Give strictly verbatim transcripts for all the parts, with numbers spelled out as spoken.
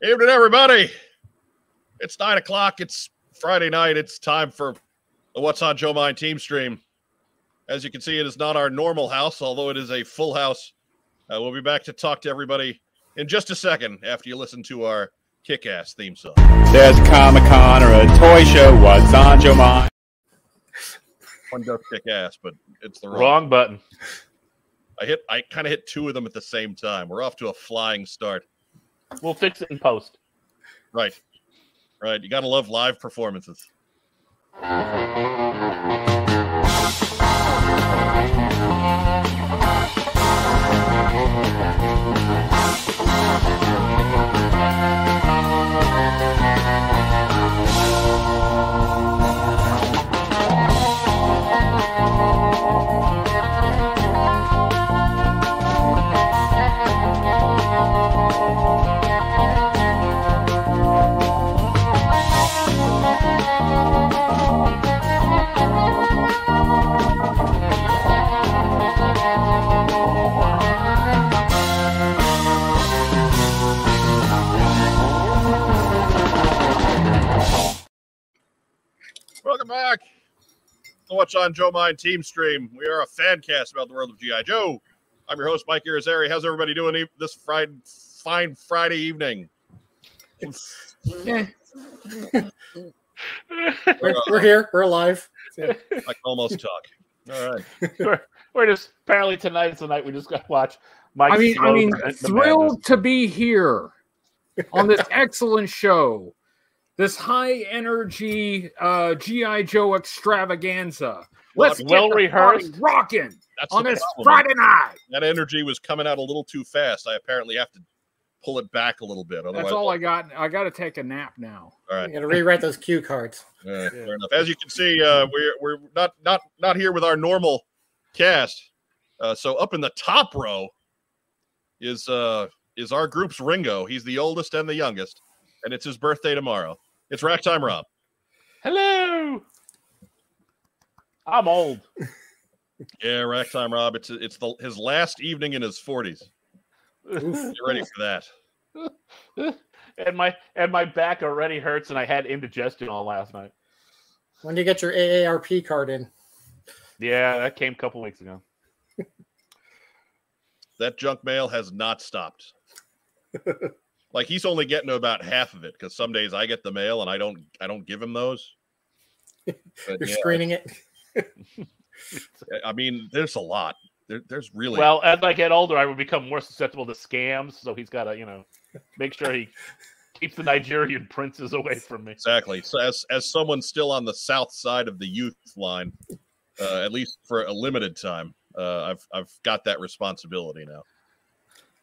Evening, everybody. It's nine o'clock. It's Friday night. It's time for the What's on Joe Mine team stream. As you can see, it is not our normal house, although it is a full house. Uh, we'll be back to talk to everybody in just a second after you listen to our kick-ass theme song. There's a Comic-Con or a toy show. What's on Joe Mine? One does kick-ass, but it's the wrong, wrong button. I hit. I kind of hit two of them at the same time. We're off to a flying start. We'll fix it in post. Right. Right. You got to love live performances. Welcome back to What's on Joe Mine team stream. We are a fan cast about the world of G I Joe. I'm your host, Mike Irizarry. How's everybody doing this Friday, fine Friday evening? Yeah. we're, we're here. We're alive. Yeah. I can almost talk. All right. We're, we're just apparently tonight's the night we just got to watch. Mike I mean, I mean, thrilled to be here on this excellent show. This high-energy uh, G I Joe extravaganza. Let's well, get well rehearsed, rocking on this problem. Friday night. That energy was coming out a little too fast. I apparently have to pull it back a little bit. Otherwise, that's all I got. I got to take a nap now. All right, got to rewrite those cue cards. All right, yeah. Fair enough. As you can see, uh, we're we're not not not here with our normal cast. Uh, so up in the top row is uh, is our group's Ringo. He's the oldest and the youngest, and it's his birthday tomorrow. It's Rack Time Rob. Hello. I'm old. Yeah, Rack Time Rob. It's it's the his last evening in his forties. Get ready for that. And my and my back already hurts, and I had indigestion all last night. When do you get your A A R P card in? Yeah, that came a couple weeks ago. That junk mail has not stopped. Like, he's only getting to about half of it, because some days I get the mail and I don't I don't give him those. But, You're yeah, screening it. I mean, there's a lot. There, there's really well. As I get older, I will become more susceptible to scams. So he's got to, you know, make sure he keeps the Nigerian princes away from me. Exactly. So as as someone still on the south side of the youth line, uh, at least for a limited time, uh, I've I've got that responsibility now.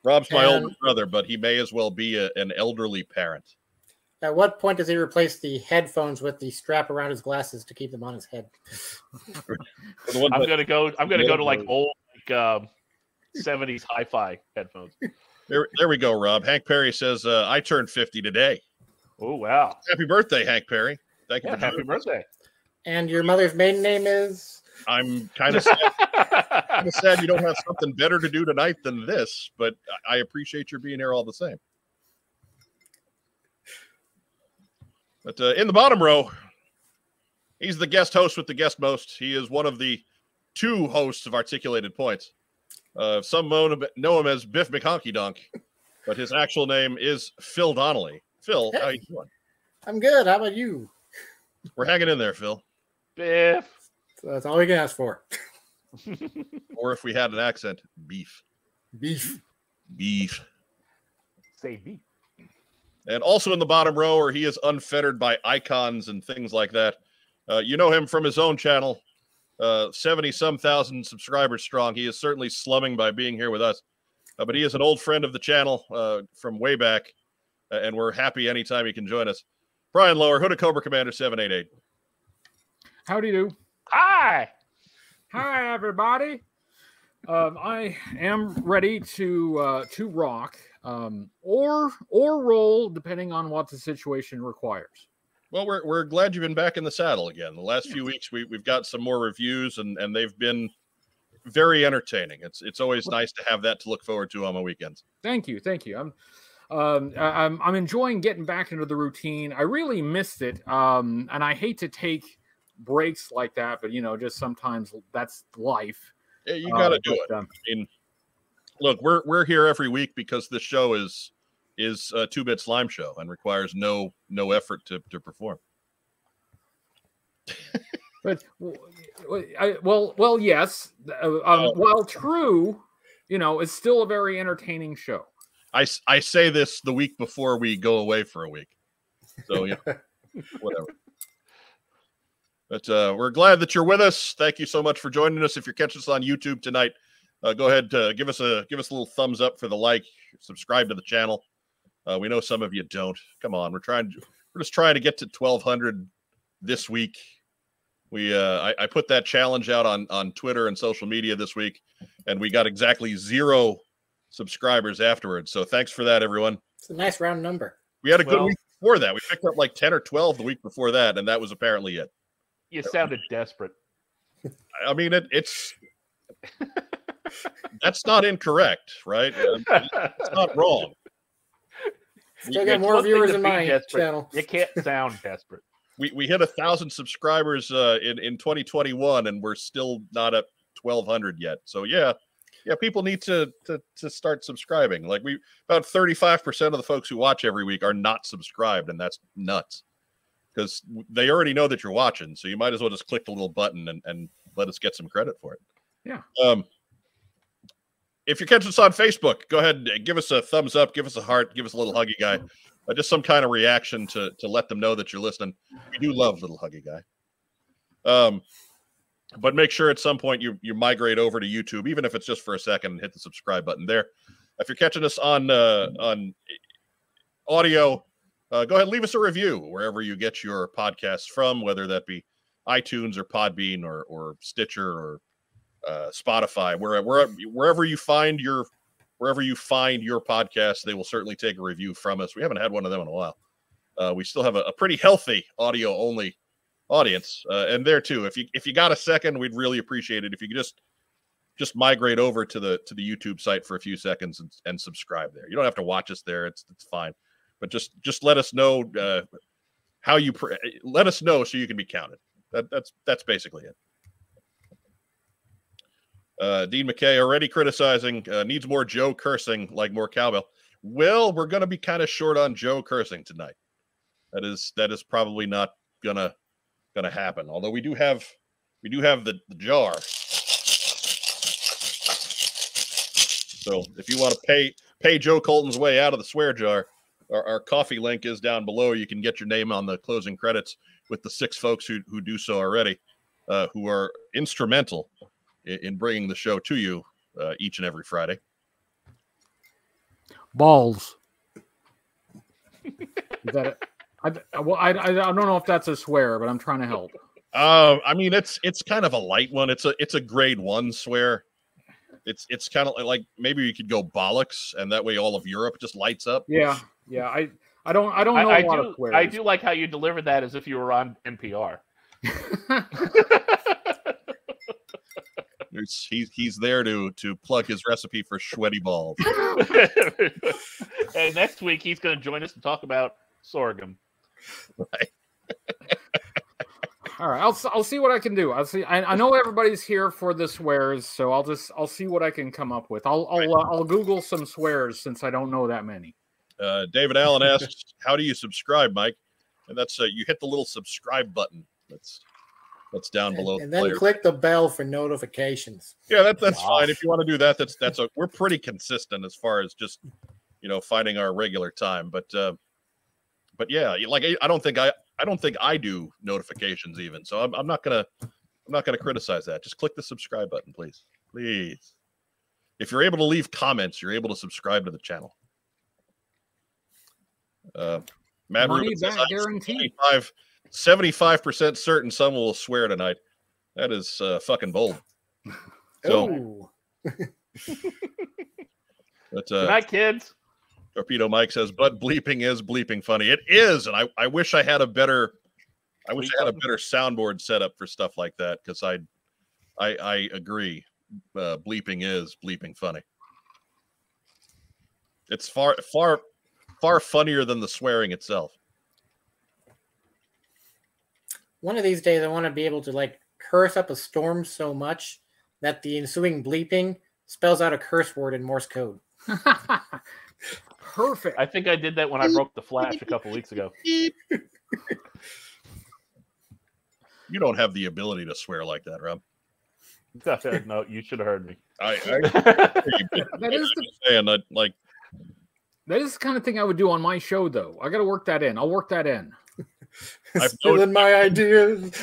Rob's my and, older brother, but he may as well be a, an elderly parent. At what point does he replace the headphones with the strap around his glasses to keep them on his head? I'm gonna go. I'm gonna go to like old like, um, seventies hi-fi headphones. There, there we go, Rob. Hank Perry says, uh, "I turned fifty today." Oh wow! Happy birthday, Hank Perry! Thank you. Yeah, for happy birthday. And your mother's maiden name is? I'm kind of sad. I'm sad you don't have something better to do tonight than this, but I appreciate your being here all the same. But uh, in the bottom row, he's the guest host with the guest most. He is one of the two hosts of Articulated Points. Uh, some know him as Biff McHonky Dunk, but his actual name is Phil Donnelly. Phil, hey, how you doing? I'm good. How about you? We're hanging in there, Phil. Biff. So that's all we can ask for. Or if we had an accent, beef. Beef. Beef. Say beef. And also in the bottom row, where he is unfettered by icons and things like that. Uh, you know him from his own channel, seventy-some uh, thousand subscribers strong. He is certainly slumming by being here with us. Uh, but he is an old friend of the channel uh, from way back, uh, and we're happy anytime he can join us. Brian Lower, Hood of Cobra Commander seven eighty-eight. Howdy do. Hi. Hi, everybody. Um, I am ready to uh, to rock um, or or roll, depending on what the situation requires. Well, we're we're glad you've been back in the saddle again. The last yeah. few weeks, we we've got some more reviews, and and they've been very entertaining. It's it's always well, nice to have that to look forward to on my weekends. Thank you, thank you. I'm Um, I'm, I'm enjoying getting back into the routine. I really missed it, um, and I hate to take breaks like that, but, you know, just sometimes that's life. Yeah, you got to um, do but, it. Um, I mean, look, we're we're here every week because this show is is a two-bit slime show and requires no no effort to to perform. But I, well, well, yes, um, oh. while true, you know, it's still a very entertaining show. I, I say this the week before we go away for a week, so yeah, whatever. But uh, we're glad that you're with us. Thank you so much for joining us. If you're catching us on YouTube tonight, uh, go ahead uh, give us a give us a little thumbs up for the like. Subscribe to the channel. Uh, we know some of you don't. Come on, we're trying. To, we're just trying to get to twelve hundred this week. We uh, I, I put that challenge out on on Twitter and social media this week, and we got exactly zero subscribers afterwards. So thanks for that, everyone. It's a nice round number. We had a well, good week before that. We picked up like ten or twelve the week before that, and that was apparently it. You sounded desperate. I mean, it, it's that's not incorrect, right? It's not wrong. Still you, got more viewers in my desperate. channel. You can't sound desperate. We we hit a thousand subscribers uh, in in twenty twenty-one, and we're still not at twelve hundred yet. So yeah. Yeah, people need to, to to start subscribing. Like we, about thirty-five percent of the folks who watch every week are not subscribed, and that's nuts because they already know that you're watching. So you might as well just click the little button and, and let us get some credit for it. Yeah. Um, if you're catching us on Facebook, go ahead and give us a thumbs up, give us a heart, give us a little huggy guy, uh, just some kind of reaction to to let them know that you're listening. We do love little huggy guy. Um. But make sure at some point you, you migrate over to YouTube, even if it's just for a second, and hit the subscribe button there. If you're catching us on uh, on audio, uh, go ahead and leave us a review wherever you get your podcasts from, whether that be iTunes or Podbean or, or Stitcher or uh, Spotify. Where, where, wherever you find your wherever you find your podcast, they will certainly take a review from us. We haven't had one of them in a while. Uh, we still have a, a pretty healthy audio only audience, uh, and there too, if you if you got a second, we'd really appreciate it if you could just just migrate over to the to the YouTube site for a few seconds and, and subscribe there. You don't have to watch us there; it's it's fine. But just just let us know uh, how you pre let us know so you can be counted. That, that's that's basically it. Uh, Dean McKay already criticizing uh, needs more Joe cursing, like more cowbell. Well, we're going to be kind of short on Joe cursing tonight. That is that is probably not gonna. Gonna happen. Although we do have, we do have the, the jar. So if you want to pay pay Joe Colton's way out of the swear jar, our, our coffee link is down below. You can get your name on the closing credits with the six folks who who do so already, uh, who are instrumental in, in bringing the show to you uh, each and every Friday. Balls. Is that it? I, well, I, I don't know if that's a swear, but I'm trying to help. Uh, I mean, it's it's kind of a light one. It's a it's a grade one swear. It's it's kind of like maybe you could go bollocks, and that way all of Europe just lights up. Yeah, yeah. I I don't I don't know I, a I lot do, of swears. I do like how you deliver that as if you were on N P R. He's he's there to to plug his recipe for sweaty balls. And next week he's going to join us to talk about sorghum. Right. All right, I'll I'll see what I can do. I'll see. I, I know everybody's here for the swears, so I'll just I'll see what I can come up with. I'll I'll uh, I'll Google some swears since I don't know that many. Uh, David Allen asks, "How do you subscribe, Mike?" And that's uh, you hit the little subscribe button. That's that's down and, below, and the then player. click the bell for notifications. Yeah, that that's wow. fine if you want to do that. That's that's a, we're pretty consistent as far as just you know finding our regular time, but. Uh, But yeah, like I don't think I I don't think I do notifications even. So I'm I'm not gonna I'm not gonna criticize that. Just click the subscribe button, please, please. If you're able to leave comments, you're able to subscribe to the channel. Uh, Matt Rubin says, seventy-five percent certain someone will swear tonight. That is uh, fucking bold. So, but, uh, good night, kids. Torpedo Mike says, but bleeping is bleeping funny. It is, and I, I wish I had a better I wish I had a better soundboard set up for stuff like that, because I, I I agree. Uh, bleeping is bleeping funny. It's far far far funnier than the swearing itself. One of these days, I want to be able to like curse up a storm so much that the ensuing bleeping spells out a curse word in Morse code. Perfect. I think I did that when I broke the Flash a couple weeks ago. You don't have the ability to swear like that, Rob. No, you should have heard me. I, I, that is the, saying that, like, that is the kind of thing I would do on my show, though. I got to work that in. I'll work that in. I've known my ideas.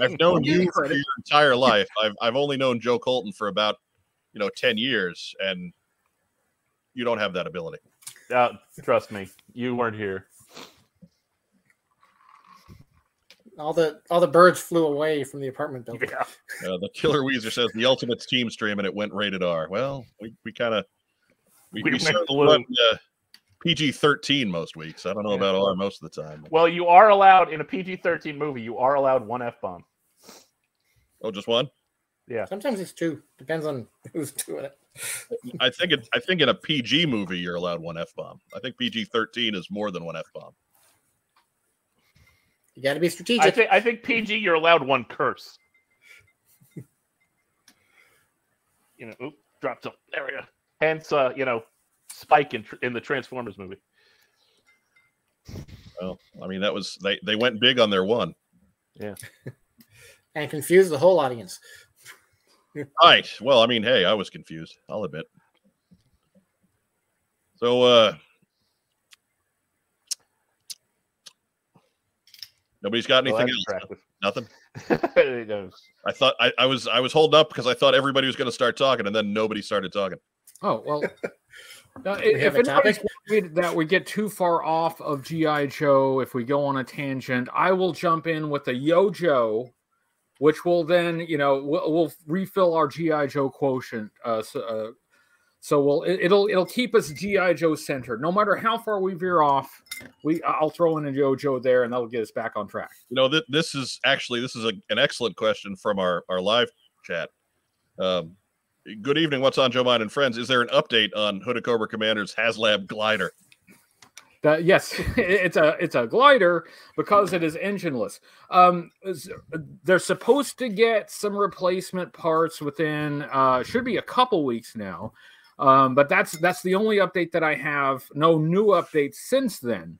I've known you for your entire life. I've I've only known Joe Colton for about you know ten years, and you don't have that ability. Uh, trust me, you weren't here. All the all the birds flew away from the apartment building. Yeah. Uh, the Killer Weezer says the Ultimate Steam stream, and it went rated R. Well, we we kind of we, we, we went uh, P G thirteen most weeks. I don't know yeah. about R most of the time. Well, you are allowed in a P G thirteen movie. You are allowed one F bomb. Oh, just one? Yeah. Sometimes it's two. Depends on who's doing it. I think it. I think in a P G movie you're allowed one F bomb. I think P G thirteen is more than one F bomb. You got to be strategic. I think, I think P G, you're allowed one curse. you know, oops, dropped up area. Hence, uh, you know, Spike in in the Transformers movie. Well, I mean, that was they they went big on their one. Yeah, and confused the whole audience. Right. Well, I mean, hey, I was confused. I'll admit. So, uh. Nobody's got anything oh, else. Nothing. I thought I, I was I was holding up because I thought everybody was going to start talking, and then nobody started talking. Oh well. uh, we if it's that we get too far off of G I Joe, if we go on a tangent, I will jump in with a Yo Joe, which will then you know we'll, we'll refill our G I Joe quotient. Uh, so, uh, so we'll it, it'll it'll keep us G I Joe centered, no matter how far we veer off. We, I'll throw in a Jojo there, and that'll get us back on track. You know, th this is actually this is a, an excellent question from our, our live chat. Um, good evening, what's on Joe Mine and friends? Is there an update on Hooded Cobra Commander's HasLab glider? Uh, yes, it's a it's a glider because it is engineless. Um, they're supposed to get some replacement parts within uh, should be a couple weeks now. Um, but that's that's the only update that I have. No new updates since then.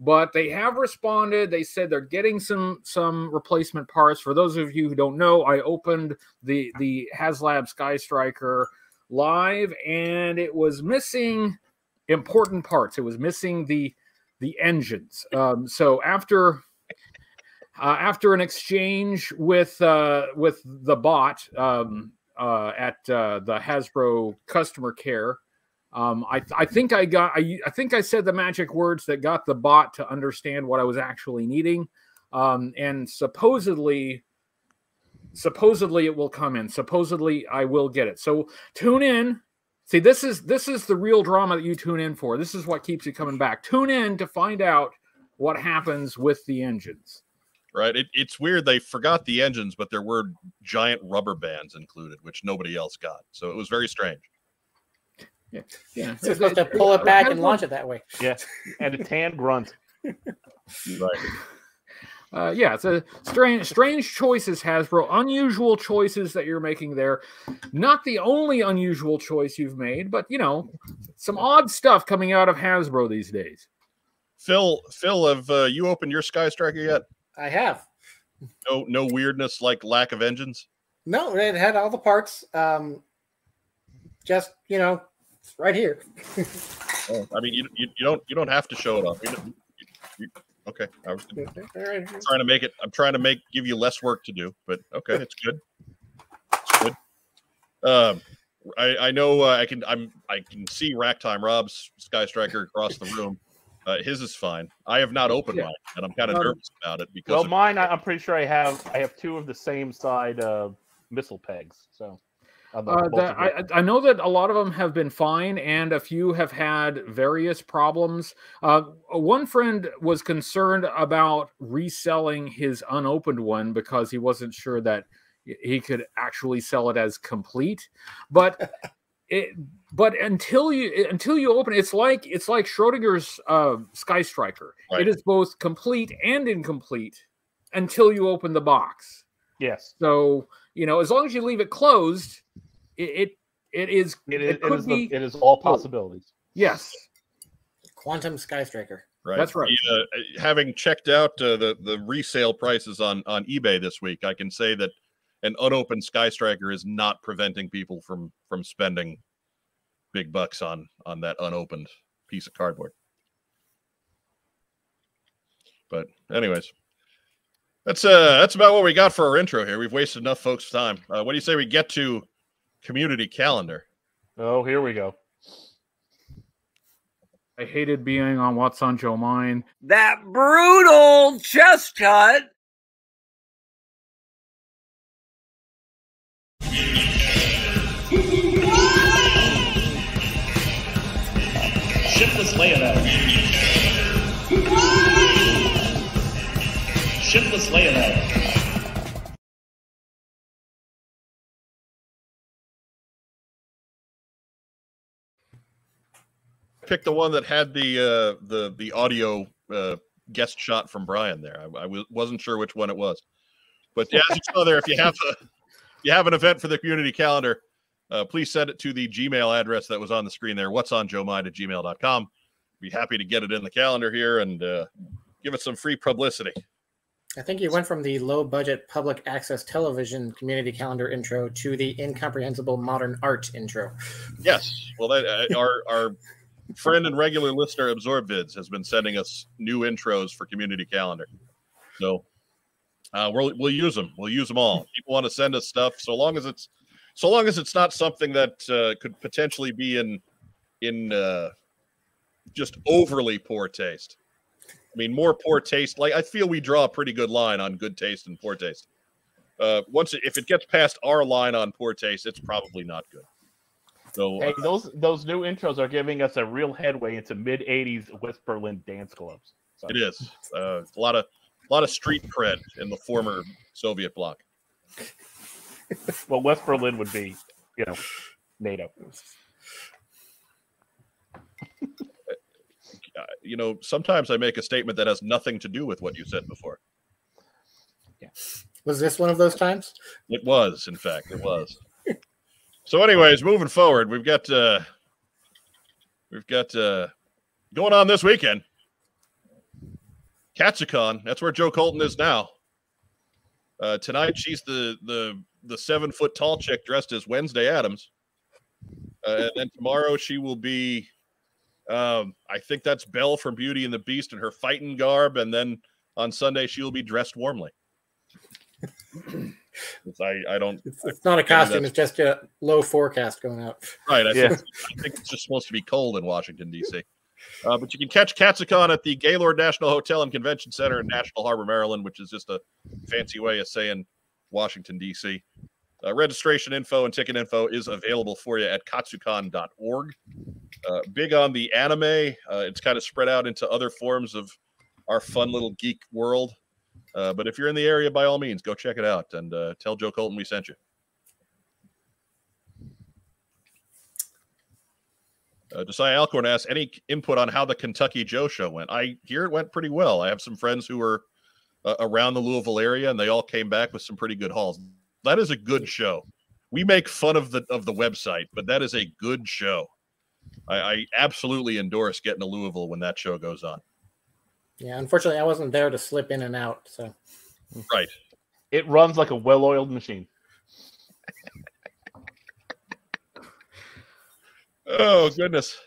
But they have responded. They said they're getting some some replacement parts. For those of you who don't know, I opened the the HasLab Sky Striker live, and it was missing important parts. It was missing the the engines. Um, so after uh, after an exchange with uh, with the bot. Um, Uh, at uh, the Hasbro customer care, um, I, th I think I got. I, I think I said the magic words that got the bot to understand what I was actually needing, um, and supposedly, supposedly it will come in. Supposedly I will get it. So tune in. See, this is this is the real drama that you tune in for. This is what keeps you coming back. Tune in to find out what happens with the engines. Right, it, it's weird. They forgot the engines, but there were giant rubber bands included, which nobody else got. So it was very strange. Yeah, yeah. So supposed to pull it back and launch it that way. Yeah, and a tan grunt. Right. Uh, yeah, it's a strange, strange choices, Hasbro. Unusual choices that you're making there. Not the only unusual choice you've made, but you know, some odd stuff coming out of Hasbro these days. Phil, Phil, have uh, you opened your Sky Striker yet? I have. No, no weirdness like lack of engines. No, it had all the parts. Um, just you know, it's right here. Oh, I mean, you, you you don't you don't have to show it off. You don't, you, you, okay, I was gonna, right. I'm trying to make it. I'm trying to make give you less work to do, but okay, it's good. It's good. Um, I I know uh, I can I'm I can see Rack Time Rob's Sky Striker across the room. Uh, his is fine. I have not opened yeah. mine, and I'm kind of um, nervous about it because. Well, mine. I'm pretty sure I have. I have two of the same side uh, missile pegs. So. Uh, that, I, I know that a lot of them have been fine, and a few have had various problems. Uh, one friend was concerned about reselling his unopened one because he wasn't sure that he could actually sell it as complete, but. It, But until you until you open it, it's like it's like Schrodinger's uh, Sky Striker. Right. It is both complete and incomplete until you open the box. Yes. So you know, as long as you leave it closed, it it, it is it, it, it could is be, the, it is all possibilities. Oh, yes. Quantum Sky Striker. Right. That's right. The, uh, having checked out uh, the the resale prices on on eBay this week, I can say that an unopened Sky Striker is not preventing people from from spending big bucks on on that unopened piece of cardboard. But anyways, that's uh that's about what we got for our intro here. We've wasted enough folks' time. Uh, what do you say we get to community calendar? Oh, here we go. I hated being on What's on Joe Mine. That brutal chest cut. Shipless layout. Shipless layout. Pick the one that had the uh, the the audio uh, guest shot from Brian there. I, I w wasn't sure which one it was, but yeah, as you saw there, if you have a if you have an event for the community calendar, Uh, please send it to the Gmail address that was on the screen there, what's on joe mine at gmail dot com. Be happy to get it in the calendar here and uh, give it some free publicity. I think you went from the low-budget public access television community calendar intro to the incomprehensible modern art intro. Yes. Well, that, uh, our, our friend and regular listener, AbsorbVids, has been sending us new intros for community calendar. So uh, we'll, we'll use them. We'll use them all. People want to send us stuff, so long as it's So long as it's not something that uh, could potentially be in in uh, just overly poor taste. I mean, more poor taste. Like, I feel we draw a pretty good line on good taste and poor taste. Uh, once it, if it gets past our line on poor taste, it's probably not good. So hey, uh, those those new intros are giving us a real headway into mid eighties West Berlin dance clubs. So. It is uh, a lot of a lot of street cred in the former Soviet bloc. Well, West Berlin would be, you know, NATO. You know, sometimes I make a statement that has nothing to do with what you said before. Yeah. Was this one of those times? It was, in fact, it was. So anyways, moving forward, we've got, uh, we've got uh, going on this weekend. Katsukon, that's where Joe Colton is now. Uh, tonight, she's the the the seven foot tall chick dressed as Wednesday Addams, uh, and then tomorrow she will be, um, I think that's Belle from Beauty and the Beast in her fighting garb, and then on Sunday she will be dressed warmly. I I don't. It's, it's I, not a costume; it's just a low forecast going out. Right. I, yeah. think, I think it's just supposed to be cold in Washington D C Uh, but you can catch Katsukon at the Gaylord National Hotel and Convention Center in National Harbor, Maryland, which is just a fancy way of saying Washington, D C Uh, registration info and ticket info is available for you at katsukon dot org. Uh, big on the anime. Uh, it's kind of spread out into other forms of our fun little geek world. Uh, but if you're in the area, by all means, go check it out and uh, tell Joe Colton we sent you. Uh, Josiah Alcorn asks, any input on how the Kentucky Joe show went? I hear it went pretty well. I have some friends who were uh, around the Louisville area, and they all came back with some pretty good hauls. That is a good show. We make fun of the of the website, but that is a good show. I, I absolutely endorse getting to Louisville when that show goes on. Yeah, unfortunately, I wasn't there to slip in and out. So, right, it runs like a well-oiled machine. Oh, goodness.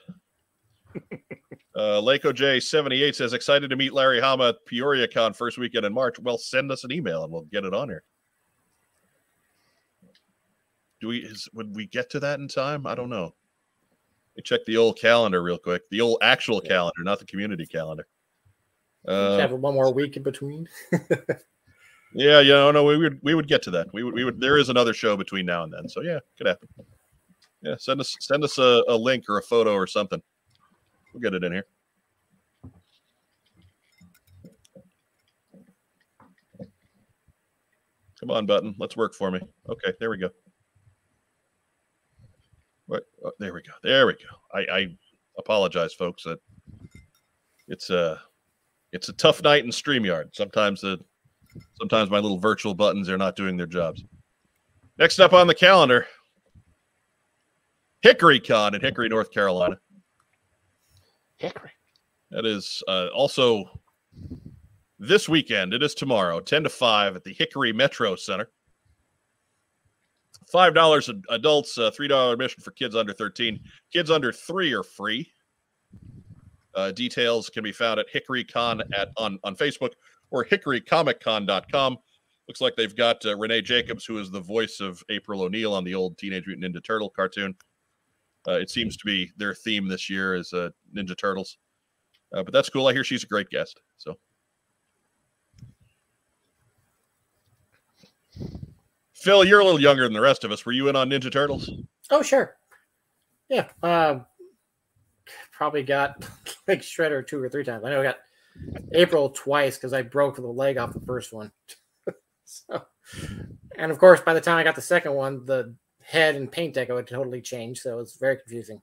Uh, Lake O J seventy-eight says, excited to meet Larry Hama at PeoriaCon first weekend in March. Well, send us an email and we'll get it on here. Do we, is, would we get to that in time? I don't know. Let me check the old calendar real quick. The old actual yeah. calendar, not the community calendar. Uh, have one more week in between. Yeah, you know, no, we would, we would get to that. We would, we would, there is another show between now and then. So yeah, could happen. Yeah, send us send us a, a link or a photo or something. We'll get it in here. Come on, button. Let's work for me. Okay, there we go. Right. Oh, there we go. There we go. I, I apologize, folks. That it's a it's a tough night in StreamYard. Sometimes the sometimes my little virtual buttons are not doing their jobs. Next up on the calendar, HickoryCon in Hickory, North Carolina. Hickory. That is uh, also this weekend. It is tomorrow, ten to five at the Hickory Metro Center. five dollars adults, uh, three dollars admission for kids under thirteen. Kids under three are free. Uh, details can be found at HickoryCon at, on, on Facebook or hickory comic con dot com. Looks like they've got uh, Renee Jacobs, who is the voice of April O'Neil on the old Teenage Mutant Ninja Turtle cartoon. Uh, it seems to be their theme this year is uh, Ninja Turtles. Uh, but that's cool. I hear she's a great guest. So, Phil, you're a little younger than the rest of us. Were you in on Ninja Turtles? Oh, sure. Yeah. Uh, probably got like Shredder two or three times. I know I got April twice because I broke the leg off the first one. So, and of course, by the time I got the second one, the head and paint deco had totally changed, so it was very confusing.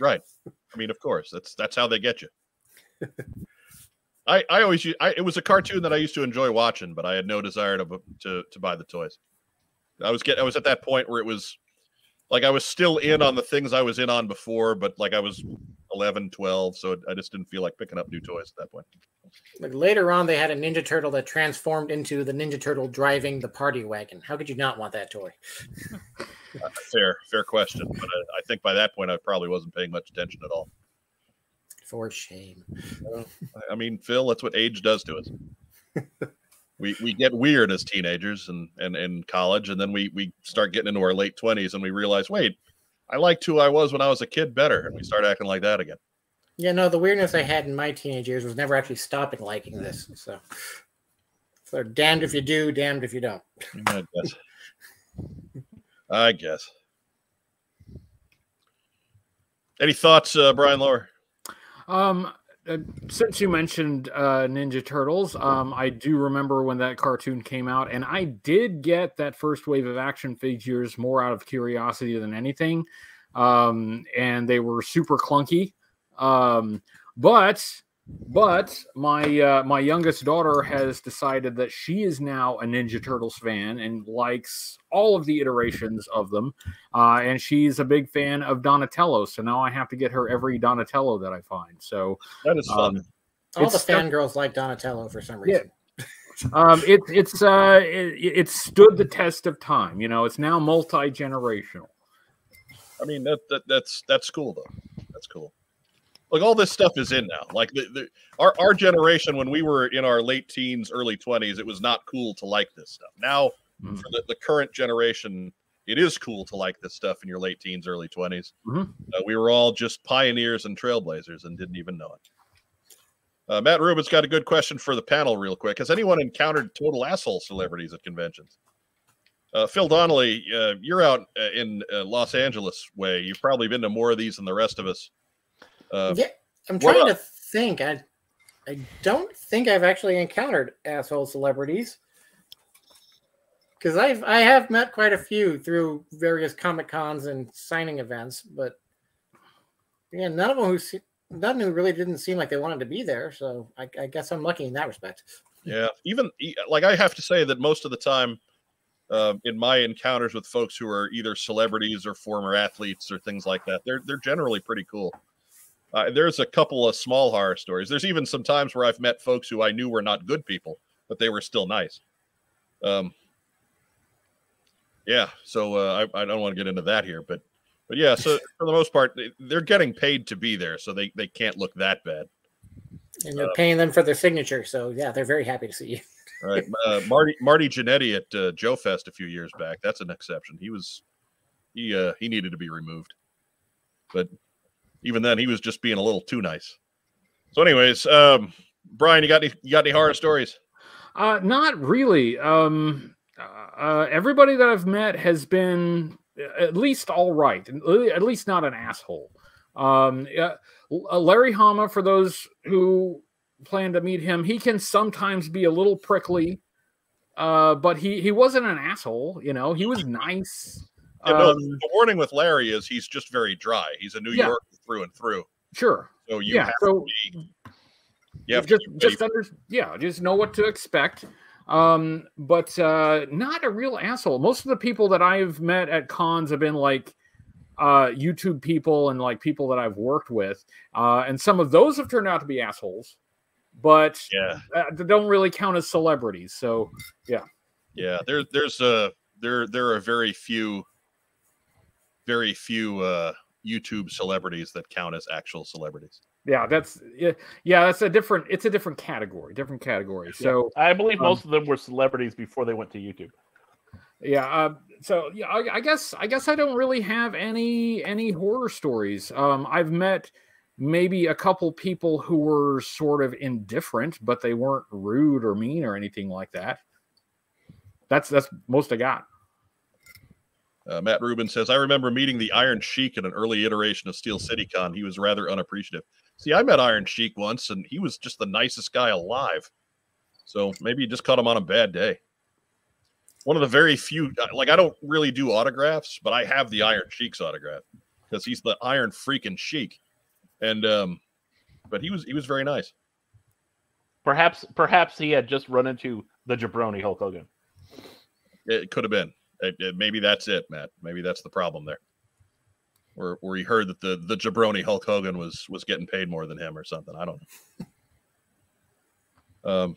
Right. I mean, of course, that's that's how they get you. I I always I, it was a cartoon that I used to enjoy watching, but I had no desire to to to buy the toys. I was get I was at that point where it was like I was still in on the things I was in on before, but like I was eleven, twelve, so I just didn't feel like picking up new toys at that point. Like later on, they had a Ninja Turtle that transformed into the Ninja Turtle driving the party wagon. How could you not want that toy? uh, fair, fair question. But I, I think by that point, I probably wasn't paying much attention at all. For shame. So, I mean, Phil, that's what age does to us. We we get weird as teenagers and and in college, and then we we start getting into our late twenties, and we realize, wait, I liked who I was when I was a kid better, and we start acting like that again. Yeah, no, the weirdness I had in my teenage years was never actually stopping liking this. So, so damned if you do, damned if you don't. I guess. I guess. Any thoughts, uh, Brian Lower? Um, uh, since you mentioned uh, Ninja Turtles, um, I do remember when that cartoon came out, and I did get that first wave of action figures more out of curiosity than anything, um, and they were super clunky. Um, but but my uh, my youngest daughter has decided that she is now a Ninja Turtles fan and likes all of the iterations of them, uh, and she's a big fan of Donatello. So now I have to get her every Donatello that I find. So that is fun. Um, all the fangirls like Donatello for some reason. Yeah. um, it, it's uh, it, it stood the test of time. You know, it's now multi-generational. I mean, that, that that's that's cool though. That's cool. Like all this stuff is in now. Like the, the, our our generation, when we were in our late teens, early twenties, it was not cool to like this stuff. Now, mm-hmm. for the, the current generation, it is cool to like this stuff in your late teens, early twenties. Mm-hmm. uh, we were all just pioneers and trailblazers and didn't even know it. Uh, Matt Rubin's got a good question for the panel, real quick. Has anyone encountered total asshole celebrities at conventions? Uh, Phil Donnelly, uh, you're out uh, in uh, Los Angeles way. You've probably been to more of these than the rest of us. Uh, yeah, I'm trying to think. I, I don't think I've actually encountered asshole celebrities because I've I have met quite a few through various Comic Cons and signing events, but yeah, none of them who se none who really didn't seem like they wanted to be there. So I, I guess I'm lucky in that respect. Yeah, even like I have to say that most of the time uh, in my encounters with folks who are either celebrities or former athletes or things like that, they're they're generally pretty cool. Uh, there's a couple of small horror stories. There's even some times where I've met folks who I knew were not good people, but they were still nice. Um, yeah, so uh, I, I don't want to get into that here, but but yeah, so for the most part, they, they're getting paid to be there, so they, they can't look that bad. And you're uh, paying them for their signature, so yeah, they're very happy to see you. All right, uh, Marty Marty Jannetty at uh, Joe Fest a few years back. That's an exception. He was he uh, he needed to be removed, but. Even then, he was just being a little too nice. So, anyways, um, Brian, you got any, you got any horror stories? Uh, not really. Um, uh, everybody that I've met has been at least all right, at least not an asshole. Um, uh, Larry Hama, for those who plan to meet him, he can sometimes be a little prickly, uh, but he he wasn't an asshole. You know, he was nice. Um, no, the warning with Larry is he's just very dry. He's a New yeah. Yorker through and through. Sure. So you yeah, have so to be, you have just, to be just under, yeah, just know what to expect. Um, but uh, not a real asshole. Most of the people that I've met at cons have been like uh, YouTube people and like people that I've worked with. Uh, and some of those have turned out to be assholes, but yeah. uh, they don't really count as celebrities. So yeah. Yeah, there, there's a, there, there are very few, very few uh, YouTube celebrities that count as actual celebrities. Yeah, that's yeah, that's a different. It's a different category, different category. So yeah, I believe most um, of them were celebrities before they went to YouTube. Yeah, uh, so yeah, I, I guess I guess I don't really have any any horror stories. Um, I've met maybe a couple people who were sort of indifferent, but they weren't rude or mean or anything like that. That's that's most I got. Uh, Matt Rubin says, I remember meeting the Iron Sheik in an early iteration of Steel City Con. He was rather unappreciative. See, I met Iron Sheik once, and he was just the nicest guy alive. So maybe you just caught him on a bad day. One of the very few, like, I don't really do autographs, but I have the Iron Sheik's autograph because he's the Iron freaking Sheik. And um, but he was he was very nice. Perhaps perhaps he had just run into the jabroni Hulk Hogan. It could have been. It, it, maybe that's it, Matt. Maybe that's the problem there. Or, or he heard that the, the jabroni Hulk Hogan was was getting paid more than him or something. I don't know. Um,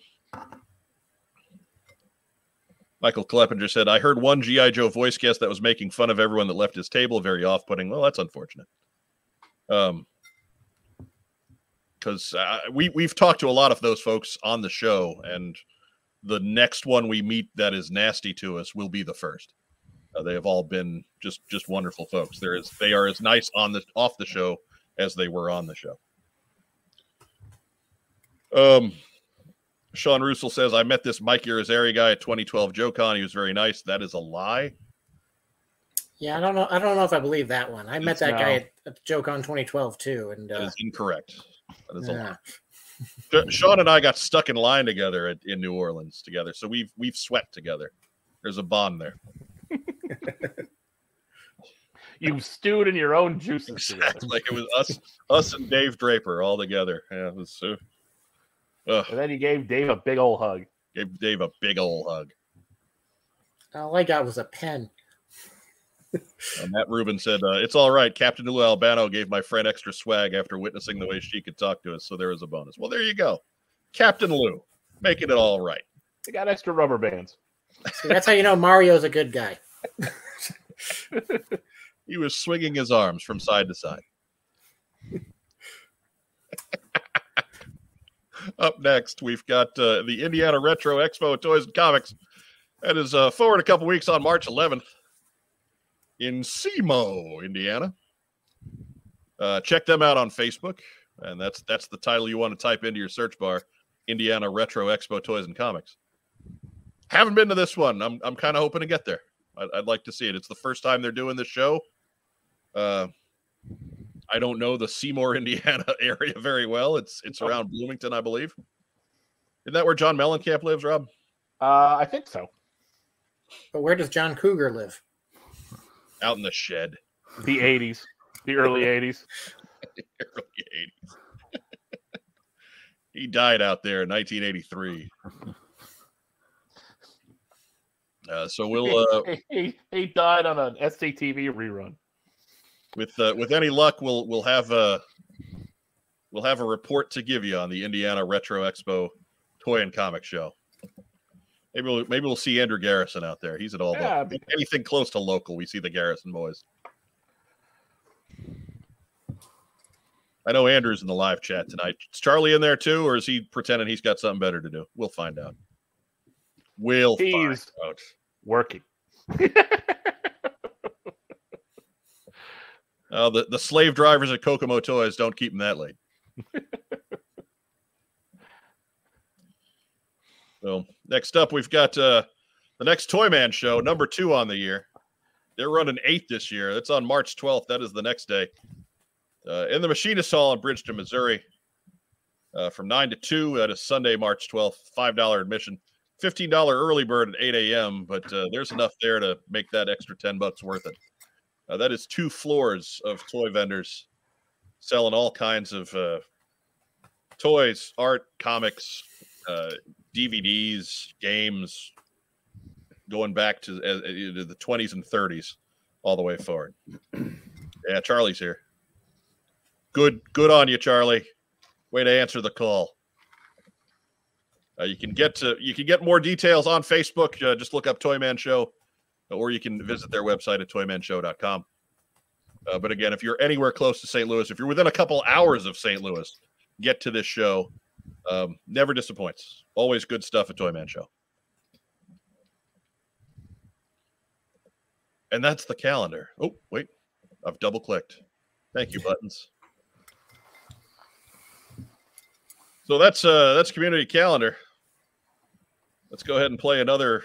Michael Kleppinger said, I heard one G I Joe voice guest that was making fun of everyone that left his table. Very off-putting. Well, that's unfortunate. Um, because uh, we, we've talked to a lot of those folks on the show, and the next one we meet that is nasty to us will be the first. Uh, they have all been just just wonderful folks. There is they are as nice on the off the show as they were on the show. Um, Sean Russell says, I met this Mike Irizarry guy at twenty twelve JoeCon. He was very nice. That is a lie. Yeah, I don't know. I don't know if I believe that one. I it's met that now, guy at, at JoeCon twenty twelve too, and uh, that is incorrect. That is yeah. a lie. Sean and I got stuck in line together at, in New Orleans together, so we've we've sweat together. There's a bond there. You've stewed in your own juices. Exactly. Like it was us, us and Dave Draper all together. Yeah, it was. Uh, uh, and then he gave Dave a big old hug. Gave Dave a big old hug. All I got was a pen. And Matt Rubin said, uh, it's all right. Captain Lou Albano gave my friend extra swag after witnessing the way she could talk to us, so there is a bonus. Well, there you go. Captain Lou, making it all right. They got extra rubber bands. See, that's how you know Mario's a good guy. He was swinging his arms from side to side. Up next, we've got uh, the Indiana Retro Expo Toys and Comics. That is uh, forward a couple weeks on March eleventh. In Seymour, Indiana. Uh, check them out on Facebook. And that's that's the title you want to type into your search bar, Indiana Retro Expo Toys and Comics. Haven't been to this one. I'm, I'm kind of hoping to get there. I'd, I'd like to see it. It's the first time they're doing this show. Uh, I don't know the Seymour, Indiana area very well. It's it's around Bloomington, I believe. Isn't that where John Mellencamp lives, Rob? Uh, I think so. But where does John Cougar live? Out in the shed. The eighties. The early eighties. The early eighties. He died out there in nineteen eighty-three. Uh, so we'll... Uh, he, he, he died on an S C T V rerun. With uh, with any luck, we'll we'll have a we'll have a report to give you on the Indiana Retro Expo Toy and Comic Show. Maybe we'll, maybe we'll see Andrew Garrison out there. He's at all yeah, that. Anything close to local, we see the Garrison boys. I know Andrew's in the live chat tonight. Is Charlie in there too, or is he pretending he's got something better to do? We'll find out. We'll he's find out. Working. uh, the, the slave drivers at Kokomo Toys don't keep him that late. So next up, we've got uh, the next Toy Man show, number two on the year. They're running eight this year. That's on March twelfth. That is the next day. Uh, in the Machinist Hall in Bridgeton, Missouri, uh, from nine to two. That is Sunday, March twelfth, five dollar admission. fifteen dollar early bird at eight a m, but uh, there's enough there to make that extra ten bucks worth it. Uh, that is two floors of toy vendors selling all kinds of uh, toys, art, comics, uh, D V Ds, games, going back to, uh, to the twenties and thirties all the way forward. Yeah, Charlie's here. Good, good on you, Charlie. Way to answer the call. Uh, you can get to, you can get more details on Facebook. Uh, just look up Toy Man Show, or you can visit their website at toy man show dot com. Uh, but again, if you're anywhere close to Saint Louis, if you're within a couple hours of Saint Louis, get to this show. Um, never disappoints. Always good stuff at Toy Man Show. And that's the calendar. Oh, wait. I've double clicked. Thank you, Buttons. So that's uh that's community calendar. Let's go ahead and play another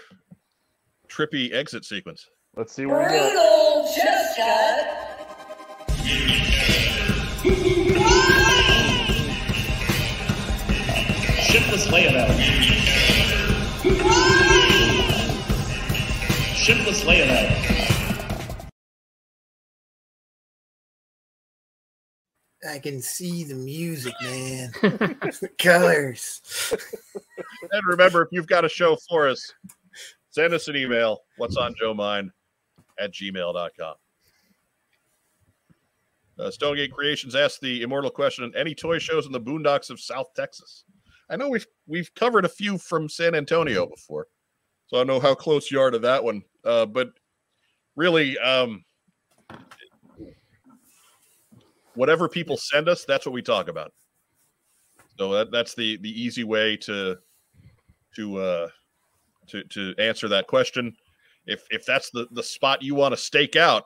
trippy exit sequence. Let's see what we get. Brutal chest shot. Shiftless layabout. Shiftless layabout. I can see the music, man. The colors. And remember, if you've got a show for us, send us an email. What's on Joe Mine at gmail dot com. Uh, Stonegate Creations asked the immortal question: any toy shows in the boondocks of South Texas? I know we've we've covered a few from San Antonio before, so I don't know how close you are to that one. Uh, but really, um, whatever people send us, that's what we talk about. So that, that's the the easy way to to uh, to to answer that question. If if that's the, the spot you want to stake out,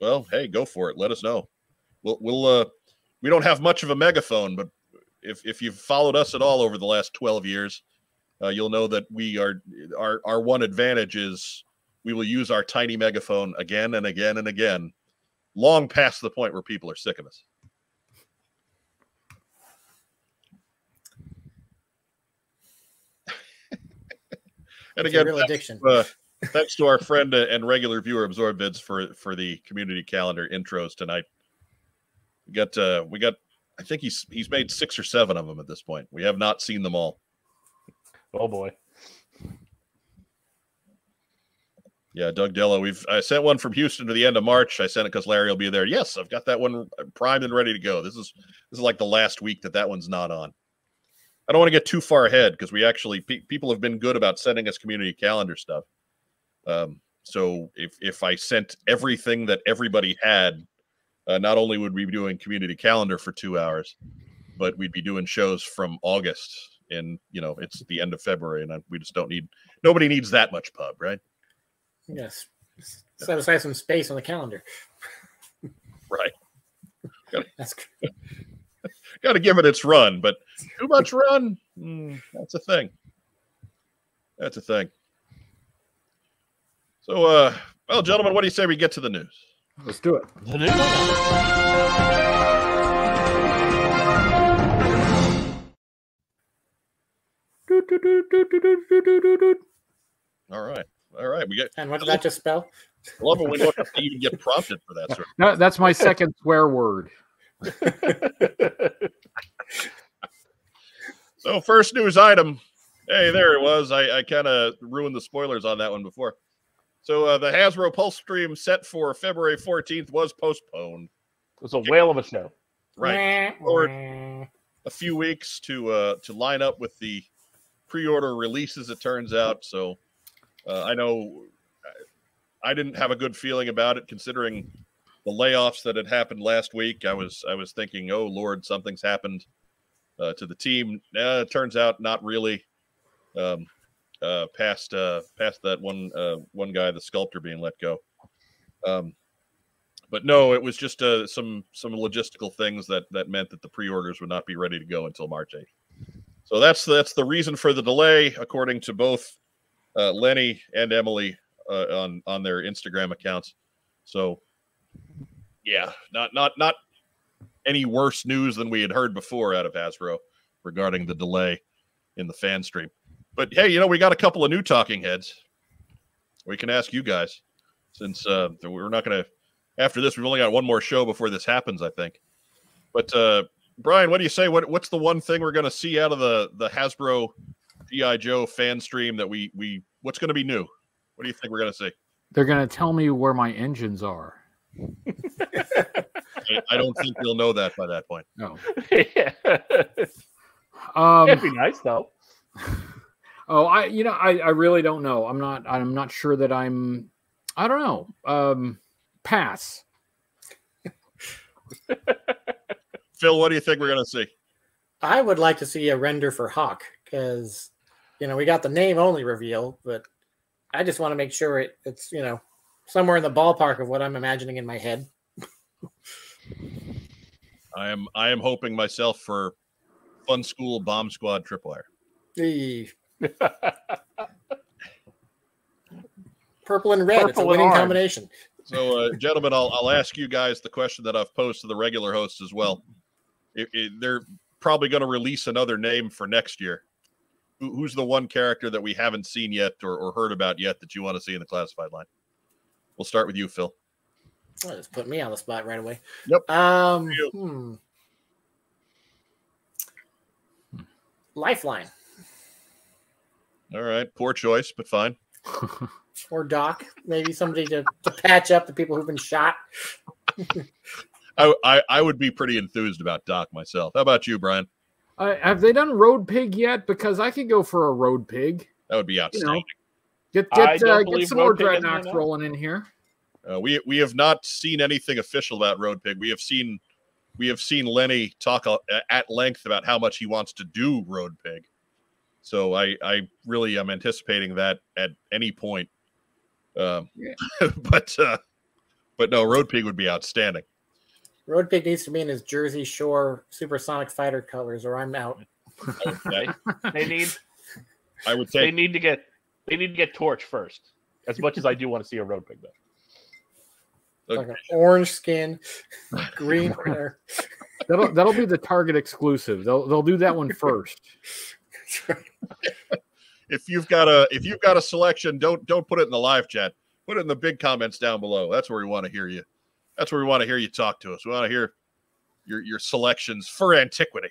well, hey, go for it. Let us know. We'll we'll uh, we don't have much of a megaphone, but if if you've followed us at all over the last twelve years, uh, you'll know that we are our our one advantage is we will use our tiny megaphone again and again and again, long past the point where people are sick of us. And again, thanks, uh, thanks to our friend and regular viewer Absorbvids for for the community calendar intros tonight. We got uh, we got. I think he's he's made six or seven of them at this point. We have not seen them all. Oh boy. Yeah, Doug Dello. We've I sent one from Houston to the end of March. I sent it because Larry will be there. Yes, I've got that one primed and ready to go. This is this is like the last week that that one's not on. I don't want to get too far ahead because we actually pe people have been good about sending us community calendar stuff. Um, so if if I sent everything that everybody had, uh, not only would we be doing community calendar for two hours, but we'd be doing shows from August, and you know it's the end of February, and I, we just don't need nobody needs that much pub, right? Yes, set aside some space on the calendar. Right. That's good. Got to give it its run, but too much run, mm, that's a thing. That's a thing. So, uh, well, gentlemen, what do you say we get to the news? Let's do it. The news. All right. All right. We get. And what did that just spell? I love it when you even get prompted for that. Sort of. No, that's my second swear word. So first news item, hey, there it was. I, I kind of ruined the spoilers on that one before. So uh, the Hasbro Pulse stream set for February fourteenth was postponed. It was a whale of a show, right? Or a few weeks to uh, to line up with the pre-order releases. It turns out. So uh, I know I didn't have a good feeling about it, considering the layoffs that had happened last week. I was I was thinking, oh Lord, something's happened uh, to the team. Uh, it turns out not really. Um, uh, past uh, past that one uh, one guy, the sculptor, being let go. Um, but no, it was just uh, some some logistical things that that meant that the pre-orders would not be ready to go until March eighth. So that's that's the reason for the delay, according to both uh, Lenny and Emily uh, on on their Instagram accounts. So. Yeah, not not not any worse news than we had heard before out of Hasbro regarding the delay in the fan stream. But hey, you know, we got a couple of new talking heads. We can ask you guys, since uh, we're not going to after this, we've only got one more show before this happens, I think. But uh, Brian, what do you say? What what's the one thing we're going to see out of the the Hasbro G I Joe fan stream that we we what's going to be new? What do you think we're going to see? They're going to tell me where my engines are. I, I don't think you'll know that by that point. No. Yeah. Um, It'd be nice though. Oh, I you know I I really don't know. I'm not I'm not sure that I'm. I don't know. Um, pass. Phil, what do you think we're gonna see? I would like to see a render for Hawk because you know we got the name only reveal, but I just want to make sure it, it's you know somewhere in the ballpark of what I'm imagining in my head. I am I am hoping myself for Fun School Bomb Squad Tripwire. Hey. Purple and red. Purple it's a winning combination. So, uh, gentlemen, I'll, I'll ask you guys the question that I've posed to the regular hosts as well. It, it, they're probably going to release another name for next year. Who, who's the one character that we haven't seen yet or, or heard about yet that you want to see in the classified line? We'll start with you, Phil. Well, just put me on the spot right away. Yep. Um, hmm. Lifeline. All right, poor choice, but fine. Or Doc, maybe somebody to, to patch up the people who've been shot. I, I I would be pretty enthused about Doc myself. How about you, Brian? Uh, have they done Road Pig yet? Because I could go for a Road Pig. That would be outstanding. You know, get get uh, get some more Dreadnoughts rolling in here. Uh, we we have not seen anything official about Road Pig. We have seen we have seen Lenny talk uh, at length about how much he wants to do Road Pig. So I, I really am anticipating that at any point, um, yeah. but uh, but no, Road Pig would be outstanding. Road Pig needs to be in his Jersey Shore Supersonic Fighter colors, or I'm out. Okay. They need. I would say they need to get they need to get Torch first. As much as I do want to see a Road Pig, though, like okay. An orange skin, green hair. That'll that'll be the Target exclusive. They'll they'll do that one first. if you've got a if you've got a selection, don't don't put it in the live chat. Put it in the big comments down below. That's where we want to hear you. That's where we want to hear you talk to us. We want to hear your your selections for antiquity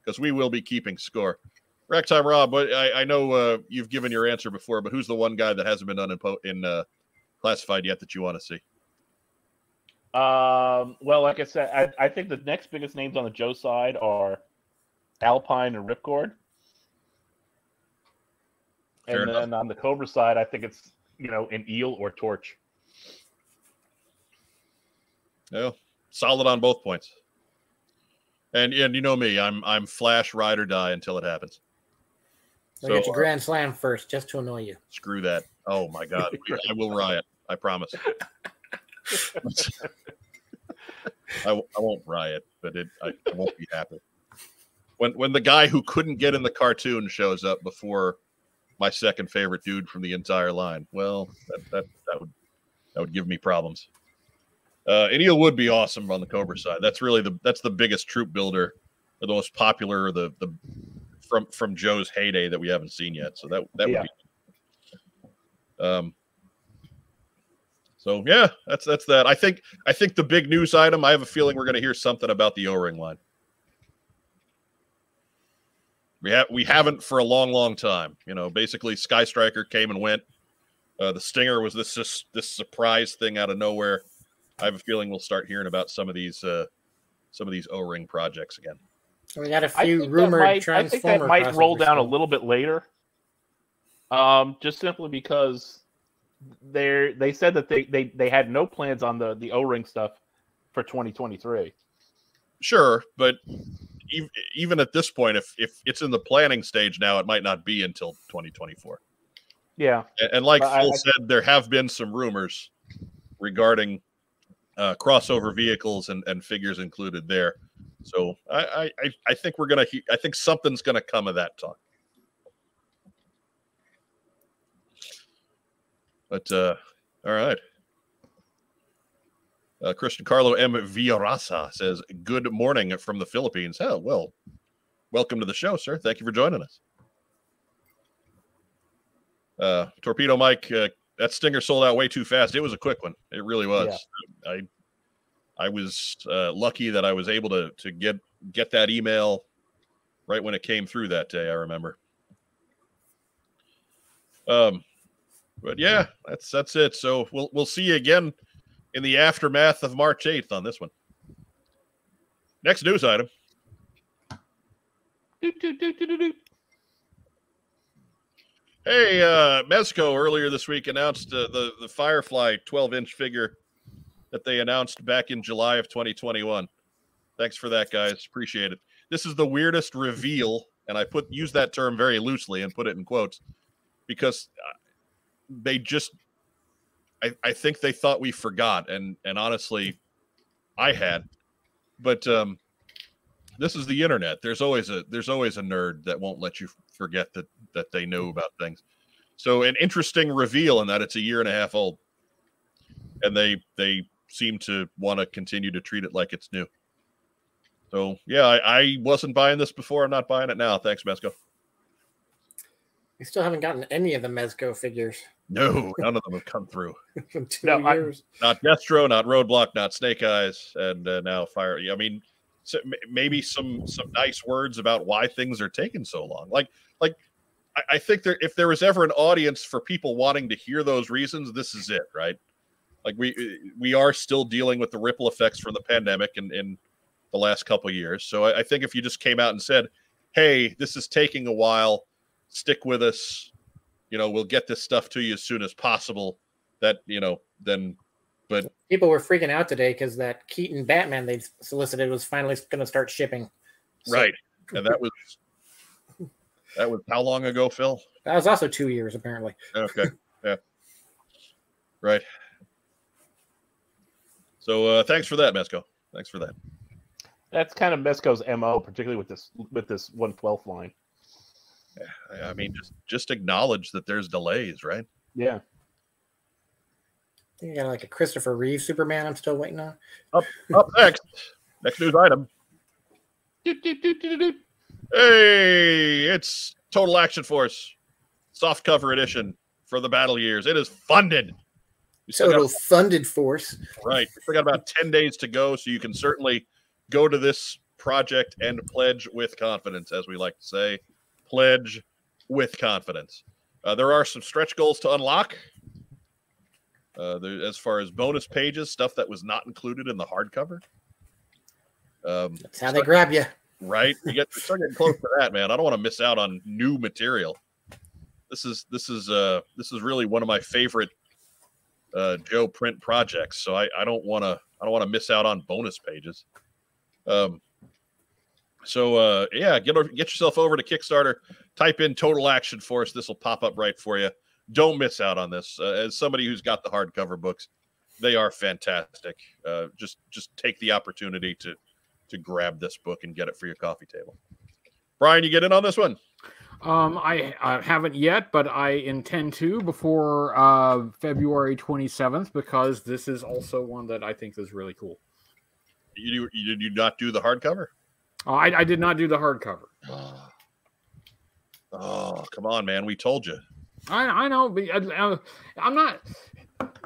because we will be keeping score. Ragtime Rob, I, I know uh, you've given your answer before, but who's the one guy that hasn't been done in, in uh, classified yet that you want to see? Um, well, like I said, I, I think the next biggest names on the Joe side are Alpine and Ripcord. Fair and enough. Then on the Cobra side, I think it's, you know, an Eel or Torch. No, oh, solid on both points. And and you know me, I'm I'm Flash ride or die until it happens. I'll so get your uh, Grand Slam first, just to annoy you. Screw that. Oh, my God. I will riot. I promise. I, I won't riot, but it I, I won't be happy. When When the guy who couldn't get in the cartoon shows up before... my second favorite dude from the entire line. Well, that that, that would that would give me problems. Uh, and Eel would be awesome on the Cobra side. That's really the that's the biggest troop builder, or the most popular, the the from from Joe's heyday that we haven't seen yet. So that that yeah. would be. Um. So yeah, that's that's that. I think I think the big news item. I have a feeling we're going to hear something about the O-ring line. We, ha we haven't for a long, long time. You know, basically, Sky Striker came and went. Uh, the Stinger was this, this this surprise thing out of nowhere. I have a feeling we'll start hearing about some of these uh, some of these O-ring projects again. We got a few rumored Transformers. I think that might roll down a little bit later, um, just simply because they they said that they they they had no plans on the the O-ring stuff for twenty twenty-three. Sure, but. Even at this point, if if it's in the planning stage now, it might not be until twenty twenty-four. Yeah, and, and like Phil I, said, there have been some rumors regarding uh, crossover vehicles and, and figures included there. So I I, I think we're gonna I think something's gonna come of that talk. But uh, all right. Uh, Christian Carlo M. Villarasa says, good morning from the Philippines. Oh, well, welcome to the show, sir. Thank you for joining us. Uh, Torpedo Mike, uh, that Stinger sold out way too fast. It was a quick one. It really was. Yeah. I I was uh, lucky that I was able to to get get that email right when it came through that day. I remember. Um, but yeah, that's that's it. So we'll we'll see you again in the aftermath of March eighth on this one. Next news item. Do, do, do, do, do, do. Hey, uh, Mezco earlier this week announced uh, the the Firefly twelve inch figure that they announced back in July of twenty twenty-one. Thanks for that, guys. Appreciate it. This is the weirdest reveal, and I put use that term very loosely and put it in quotes because they just, I, I think they thought we forgot, and and honestly, I had. But um, this is the internet. There's always a there's always a nerd that won't let you forget that that they know about things. So an interesting reveal in that it's a year and a half old, and they they seem to want to continue to treat it like it's new. So yeah, I, I wasn't buying this before. I'm not buying it now. Thanks, Mezco. We still haven't gotten any of the Mezco figures. No, none of them have come through. From two no, years. I, not Destro, not Roadblock, not Snake Eyes, and uh, now Fire. I mean, so maybe some some nice words about why things are taking so long. Like like I, I think there if there was ever an audience for people wanting to hear those reasons, this is it, right? Like we we are still dealing with the ripple effects from the pandemic in, in the last couple of years. So I, I think if you just came out and said, "Hey, this is taking a while. Stick with us. You know, we'll get this stuff to you as soon as possible." That, you know, then, but people were freaking out today because that Keaton Batman they solicited was finally going to start shipping. So. Right, and that was that was how long ago, Phil? That was also two years, apparently. Okay, yeah, right. So uh, thanks for that, Mezco. Thanks for that. That's kind of Mezco's M O, particularly with this with this one twelfth line. I mean, just, just acknowledge that there's delays, right? Yeah. I think you got like a Christopher Reeve Superman I'm still waiting on. Up, up next. Next news item. Do, do, do, do, do. Hey, it's Total Action Force. Soft cover edition for the battle years. It is funded. You Total about, funded force. Right. We got about ten days to go, so you can certainly go to this project and pledge with confidence, as we like to say. Pledge with confidence. Uh, there are some stretch goals to unlock uh, there, as far as bonus pages, stuff that was not included in the hardcover. Um, That's how start, they grab you. Right. You get, start getting close to that, man. I don't want to miss out on new material. This is this is uh, this is really one of my favorite uh, Joe print projects. So I don't want to I don't want to miss out on bonus pages. Um, So, uh, yeah, get get yourself over to Kickstarter. Type in Total Action Force. This will pop up right for you. Don't miss out on this. Uh, as somebody who's got the hardcover books, they are fantastic. Uh, just just take the opportunity to, to grab this book and get it for your coffee table. Brian, you get in on this one? Um, I, I haven't yet, but I intend to before uh, February twenty-seventh because this is also one that I think is really cool. You, you, did you not do the hardcover? Oh, I, I did not do the hardcover. Oh. Oh, come on, man. We told you. I, I know. But I, I'm not...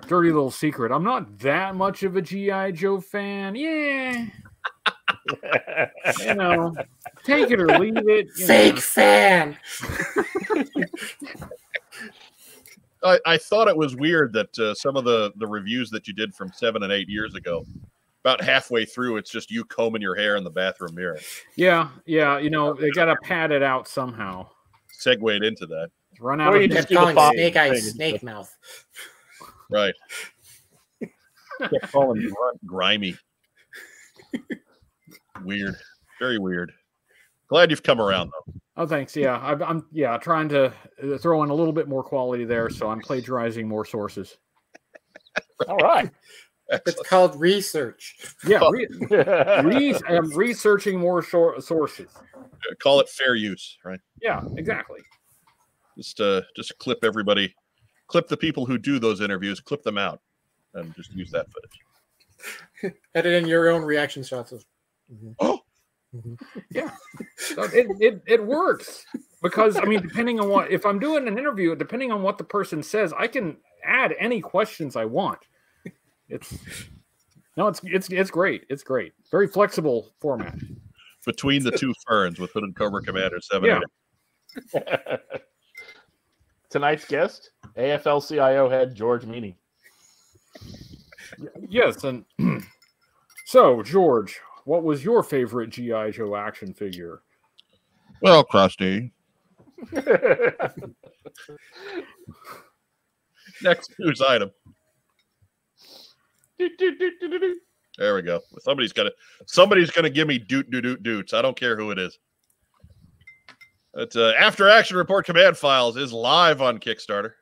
Dirty little secret. I'm not that much of a G I Joe fan. Yeah. You know, take it or leave it. Fake know. Fan. I, I thought it was weird that uh, some of the, the reviews that you did from seven and eight years ago, about halfway through, it's just you combing your hair in the bathroom mirror. Yeah, yeah. You know, they got to pad it out somehow. Segued into that. Run out or of you just calling Snake Eyes Snake Mouth. Right. Kept calling you grimy. Weird. Very weird. Glad you've come around, though. Oh, thanks. Yeah, I've, I'm yeah trying to throw in a little bit more quality there, so I'm plagiarizing more sources. All right. Excellent. It's called research. Yeah, re- re- I'm researching more shor- sources. Call it fair use, right? Yeah, exactly. Just, uh, just clip everybody, clip the people who do those interviews, clip them out, and just use that footage. Edit in your own reaction shots. Of- mm-hmm. Oh, mm-hmm. Yeah, it, it it works because I mean, depending on what, if I'm doing an interview, depending on what the person says, I can add any questions I want. It's No, it's it's it's great. It's great. Very flexible format. Between the two ferns with Hooded Cobra Commander seven. Yeah. Tonight's guest, A F L C I O head George Meany. Yes, and so George, what was your favorite G I Joe action figure? Well, Krusty. Next news item. Do, do, do, do, do. There we go. Somebody's gonna somebody's gonna give me doot doot doot doots. I don't care who it is. But, uh, After Action Report Command Files is live on Kickstarter.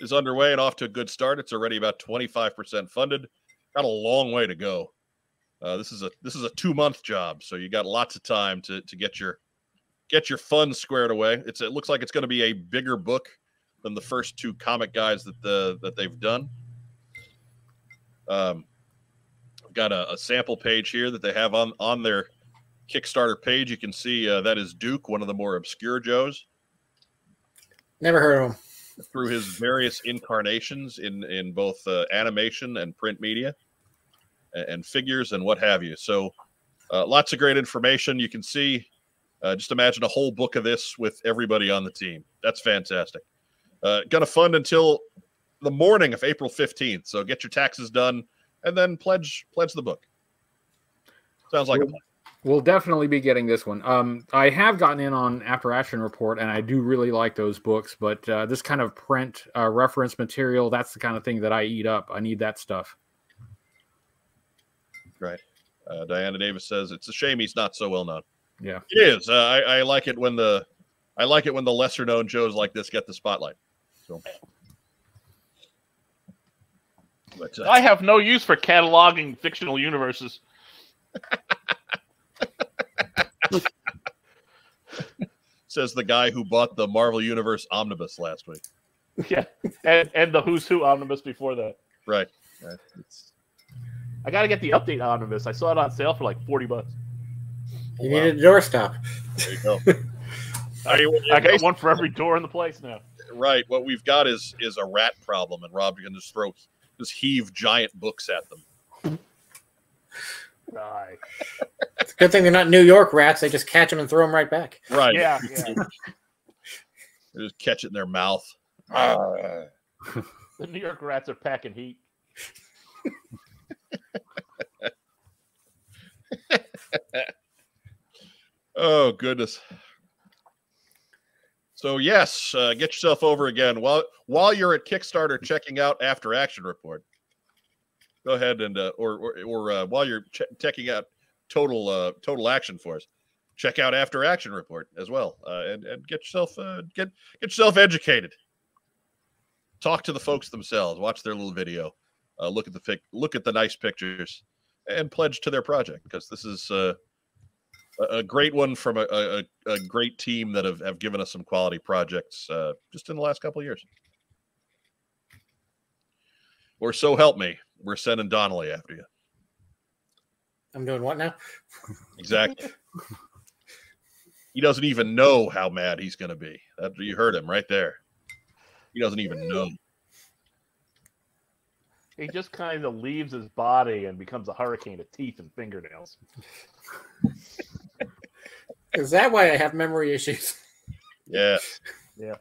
Is underway and off to a good start. It's already about twenty-five percent funded. Got a long way to go. Uh, this is a this is a two month job, so you got lots of time to to get your get your funds squared away. It's it looks like it's going to be a bigger book than the first two comic guys that the that they've done. Um, got a, a sample page here that they have on on their Kickstarter page. You can see uh, that is Duke, one of the more obscure Joes. Never heard of him. Through his various incarnations in in both uh, animation and print media, and, and figures and what have you. So, uh, lots of great information. You can see. Uh, just imagine a whole book of this with everybody on the team. That's fantastic. Uh, going to fund until the morning of April fifteenth. So get your taxes done and then pledge pledge the book. Sounds like we'll, a plan. We'll definitely be getting this one. Um, I have gotten in on After Action Report, and I do really like those books. But uh, this kind of print uh, reference material, that's the kind of thing that I eat up. I need that stuff. Right. Uh, Diana Davis says, it's a shame he's not so well known. Yeah, it is. Uh, I, I like it when the I like it when the lesser known Joes like this get the spotlight. So, but, uh, I have no use for cataloging fictional universes. Says the guy who bought the Marvel Universe Omnibus last week. Yeah, and, and the Who's Who Omnibus before that. Right. right. It's... I got to get the update Omnibus. I saw it on sale for like forty bucks. You wow. needed a doorstop. There you go. I, mean, I got one for every door in the place now. Right. What we've got is is a rat problem, and Rob can just throw, just heave giant books at them. Nice. It's a good thing they're not New York rats. They just catch them and throw them right back. Right. Yeah. yeah. They just catch it in their mouth. Uh. The New York rats are packing heat. Oh, goodness. So, yes, uh, get yourself over again. While while you're at Kickstarter checking out After Action Report, go ahead and, uh, or or, or uh, while you're ch checking out Total uh, Total Action Force, check out After Action Report as well, uh, and, and get yourself uh, get, get yourself educated. Talk to the folks themselves. Watch their little video. Uh, look at the pic look at the nice pictures, and pledge to their project, because this is... Uh, A great one from a, a, a great team that have, have given us some quality projects uh, just in the last couple of years. Or so help me, we're sending Donnelly after you. I'm doing what now? Exactly. He doesn't even know how mad he's going to be. That, you heard him right there. He doesn't even know. He just kind of leaves his body and becomes a hurricane of teeth and fingernails. Is that why I have memory issues? Yeah. Yeah.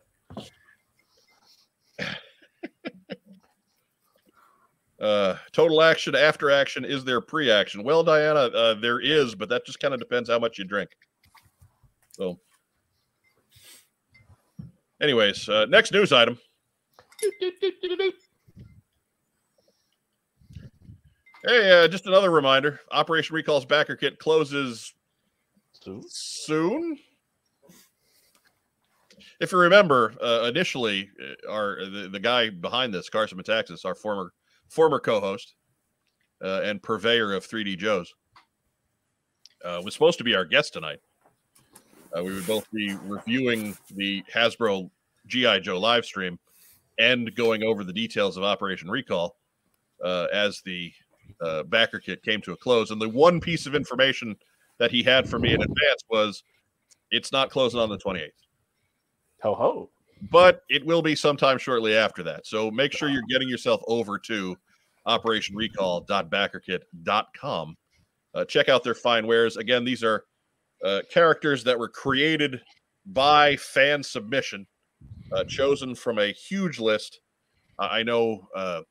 uh, total action, after action, is there pre-action? Well, Diana, uh, there is, but that just kind of depends how much you drink. So, anyways, uh, next news item. Hey, uh, just another reminder. Operation Recall's backer kit closes... soon. If you remember, uh, initially, uh, our the, the guy behind this, Carson Metaxas, our former former co-host uh, and purveyor of three D Joes, uh, was supposed to be our guest tonight. Uh, we would both be reviewing the Hasbro G I Joe live stream and going over the details of Operation Recall uh, as the uh, backer kit came to a close. And the one piece of information that he had for me in advance was it's not closing on the twenty-eighth. Ho ho. But it will be sometime shortly after that. So make sure you're getting yourself over to operation recall dot backer kit dot com. Uh, check out their fine wares. Again, these are uh, characters that were created by fan submission, uh, chosen from a huge list. Uh, I know uh,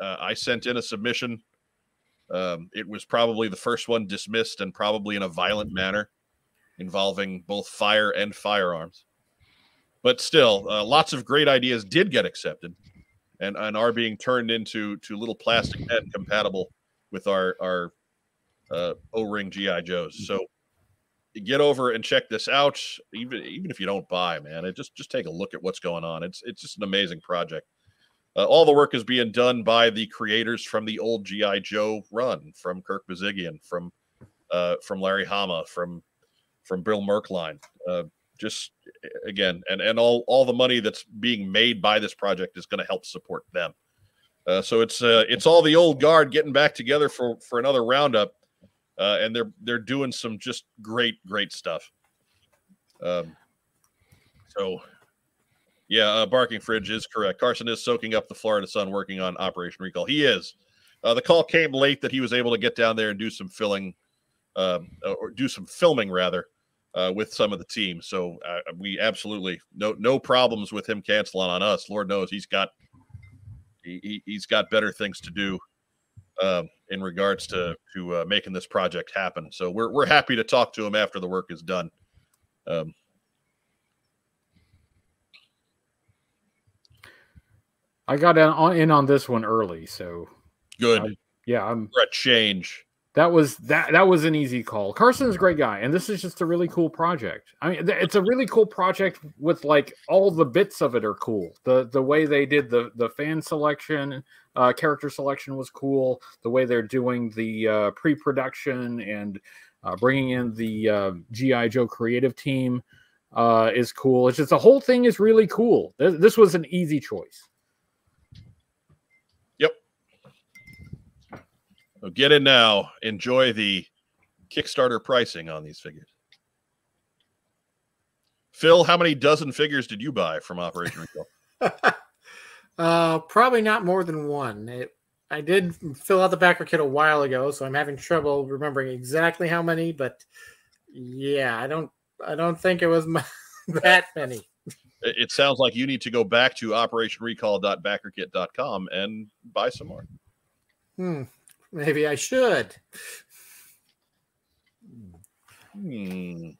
uh, I sent in a submission. Um, it was probably the first one dismissed, and probably in a violent manner, involving both fire and firearms. But still, uh, lots of great ideas did get accepted, and, and are being turned into to little plastic head compatible with our our uh, O-ring G I Joes. So get over and check this out. Even even if you don't buy, man, it just just take a look at what's going on. It's it's just an amazing project. Uh, all the work is being done by the creators from the old G I Joe run, from Kirk Bazigian, from uh, from Larry Hama, from from Bill Merklein. Uh, just again, and and all all the money that's being made by this project is going to help support them. Uh, so it's uh, it's all the old guard getting back together for for another roundup, uh, and they're they're doing some just great great stuff. Um, so. Yeah, uh, Barking Fridge is correct. Carson is soaking up the Florida sun working on Operation Recall. He is. Uh, the call came late that he was able to get down there and do some filling, um, or do some filming rather, uh, with some of the team. So uh, we absolutely no no problems with him canceling on us. Lord knows he's got he he's got better things to do um, in regards to to uh, making this project happen. So we're we're happy to talk to him after the work is done. Um, I got in on this one early, so good. I, yeah, I'm for a change. That was that. That was an easy call. Carson's a great guy, and this is just a really cool project. I mean, it's a really cool project with like all the bits of it are cool. The the way they did the the fan selection, uh, character selection was cool. The way they're doing the uh, pre production and uh, bringing in the uh, G I Joe creative team uh, is cool. It's just the whole thing is really cool. This, this was an easy choice. So get in now. Enjoy the Kickstarter pricing on these figures. Phil, how many dozen figures did you buy from Operation Recall? uh, probably not more than one. It, I did fill out the backer kit a while ago, so I'm having trouble remembering exactly how many. But yeah, I don't. I don't think it was my, that many. It, it sounds like you need to go back to operation recall dot backer kit dot com and buy some more. Hmm. Maybe I should. Hmm.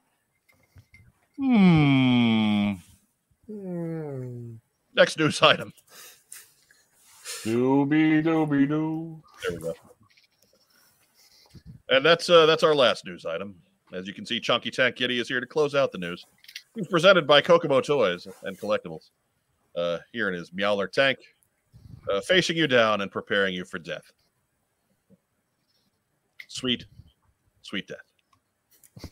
Hmm. Hmm. Next news item. Doobie doobie doo. There we go. And that's uh, that's our last news item. As you can see, Chunky Tank Kitty is here to close out the news. He's presented by Kokomo Toys and Collectibles. Uh, here in his Meowler tank, uh, facing you down and preparing you for death. Sweet, sweet death.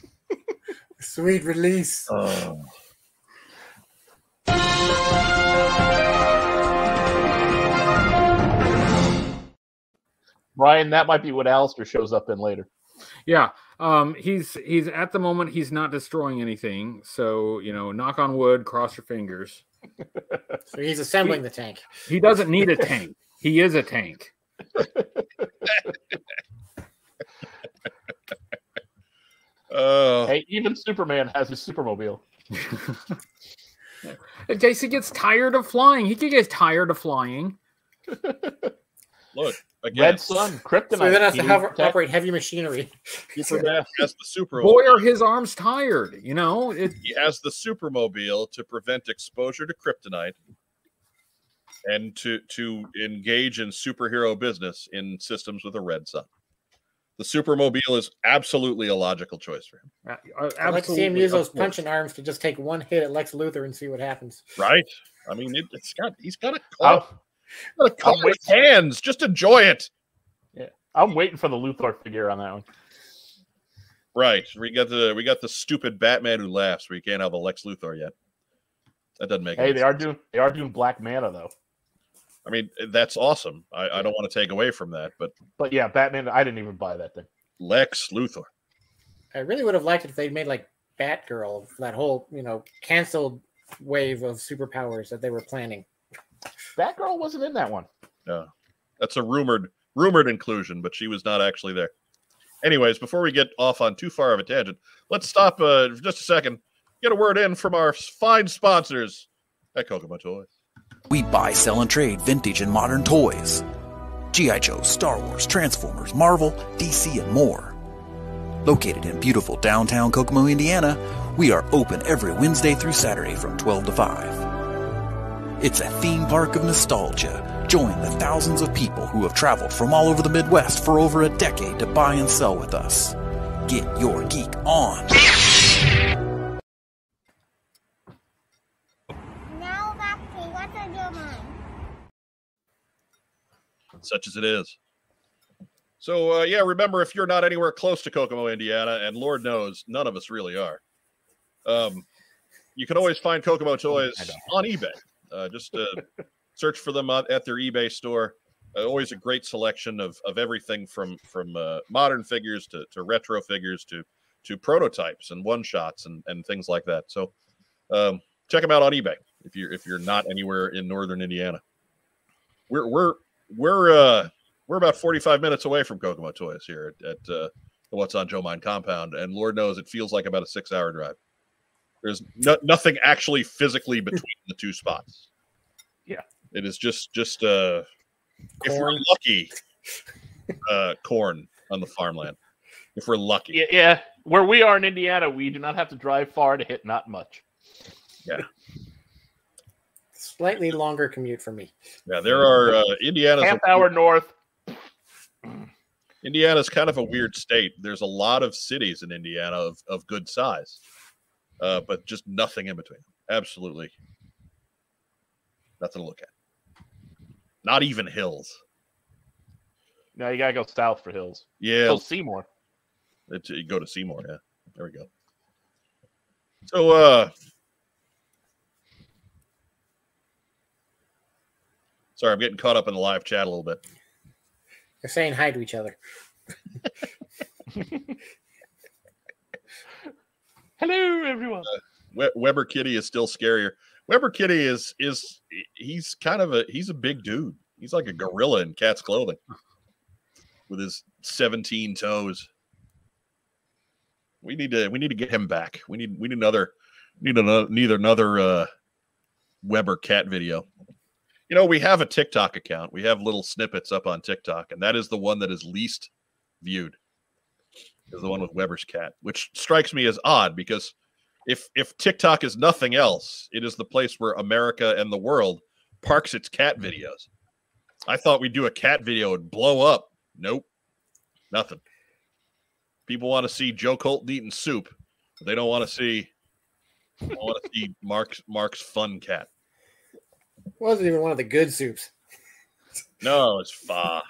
Sweet release. Oh. Brian, that might be what Alistair shows up in later. Yeah, um, he's he's at the moment he's not destroying anything, so you know, knock on wood, cross your fingers. So he's assembling he, the tank. He doesn't need a tank. He is a tank. Uh, hey, even Superman has his supermobile. In case he gets tired of flying, he could get tired of flying. Look, again, Red Sun, Kryptonite. So then has to have, operate heavy machinery. Superman has the supermobile. Boy, are his arms tired? You know, it, he has the supermobile to prevent exposure to kryptonite and to to engage in superhero business in systems with a red sun. The supermobile is absolutely a logical choice for him. Uh, absolutely. I'd like to see him use those punching arms to just take one hit at Lex Luthor and see what happens. Right? I mean, it, it's got he's got a cup. He's got a with hands. Just enjoy it. Yeah, I'm waiting for the Luthor figure on that one. Right. We got the we got the stupid Batman who laughs. We can't have a Lex Luthor yet. That doesn't make. Hey, any they sense. are doing they are doing Black Manta though. I mean, that's awesome. I, I don't want to take away from that, but but yeah, Batman. I didn't even buy that thing. Lex Luthor. I really would have liked it if they'd made like Batgirl, that whole you know canceled wave of superpowers that they were planning. Batgirl wasn't in that one. No, That's a rumored rumored inclusion, but she was not actually there. Anyways, before we get off on too far of a tangent, let's stop uh, for just a second, get a word in from our fine sponsors at Kokomo Toys. We buy, sell, and trade vintage and modern toys. G I Joe, Star Wars, Transformers, Marvel, D C, and more. Located in beautiful downtown Kokomo, Indiana, we are open every Wednesday through Saturday from twelve to five. It's a theme park of nostalgia. Join the thousands of people who have traveled from all over the Midwest for over a decade to buy and sell with us. Get your geek on. Now back to What's on Joe Mine. Such as it is. So, uh, yeah, remember, if you're not anywhere close to Kokomo, Indiana, and Lord knows, none of us really are, um, you can always find Kokomo Toys on eBay. Uh, just uh, search for them at, at their eBay store. Uh, always a great selection of of everything from from uh, modern figures to, to retro figures to to prototypes and one-shots and, and things like that. So um, check them out on eBay if you're, if you're not anywhere in northern Indiana. We're... we're, we're uh, We're about forty-five minutes away from Kokomo Toys here at, at uh, the What's on Joe Mine compound, and Lord knows it feels like about a six-hour drive. There's no, nothing actually physically between the two spots. Yeah, it is just just uh, if we're lucky, uh, corn on the farmland. If we're lucky, yeah, yeah, where we are in Indiana, we do not have to drive far to hit not much. Yeah. Slightly longer commute for me. Yeah, there are uh, Indiana's half hour north. Indiana's kind of a weird state. There's a lot of cities in Indiana of, of good size, uh, but just nothing in between. Absolutely nothing to look at. Not even hills. No, you gotta go south for hills. Yeah, go Seymour. It's, you go to Seymour. Yeah, there we go. So, uh, sorry, I'm getting caught up in the live chat a little bit. They're saying hi to each other. Hello, everyone. Uh, we Weber Kitty is still scarier. Weber Kitty is is he's kind of a he's a big dude. He's like a gorilla in cat's clothing, with his seventeen toes. We need to we need to get him back. We need we need another need another need another uh, Weber cat video. You know, we have a TikTok account. We have little snippets up on TikTok, and that is the one that is least viewed, is the one with Weber's cat, which strikes me as odd because if if TikTok is nothing else, it is the place where America and the world parks its cat videos. I thought we'd do a cat video and blow up. Nope, nothing. People want to see Joe Colton eating soup, but they don't want to see they don't want to see Mark's Mark's fun cat. Wasn't even one of the good soups. No, it's pho.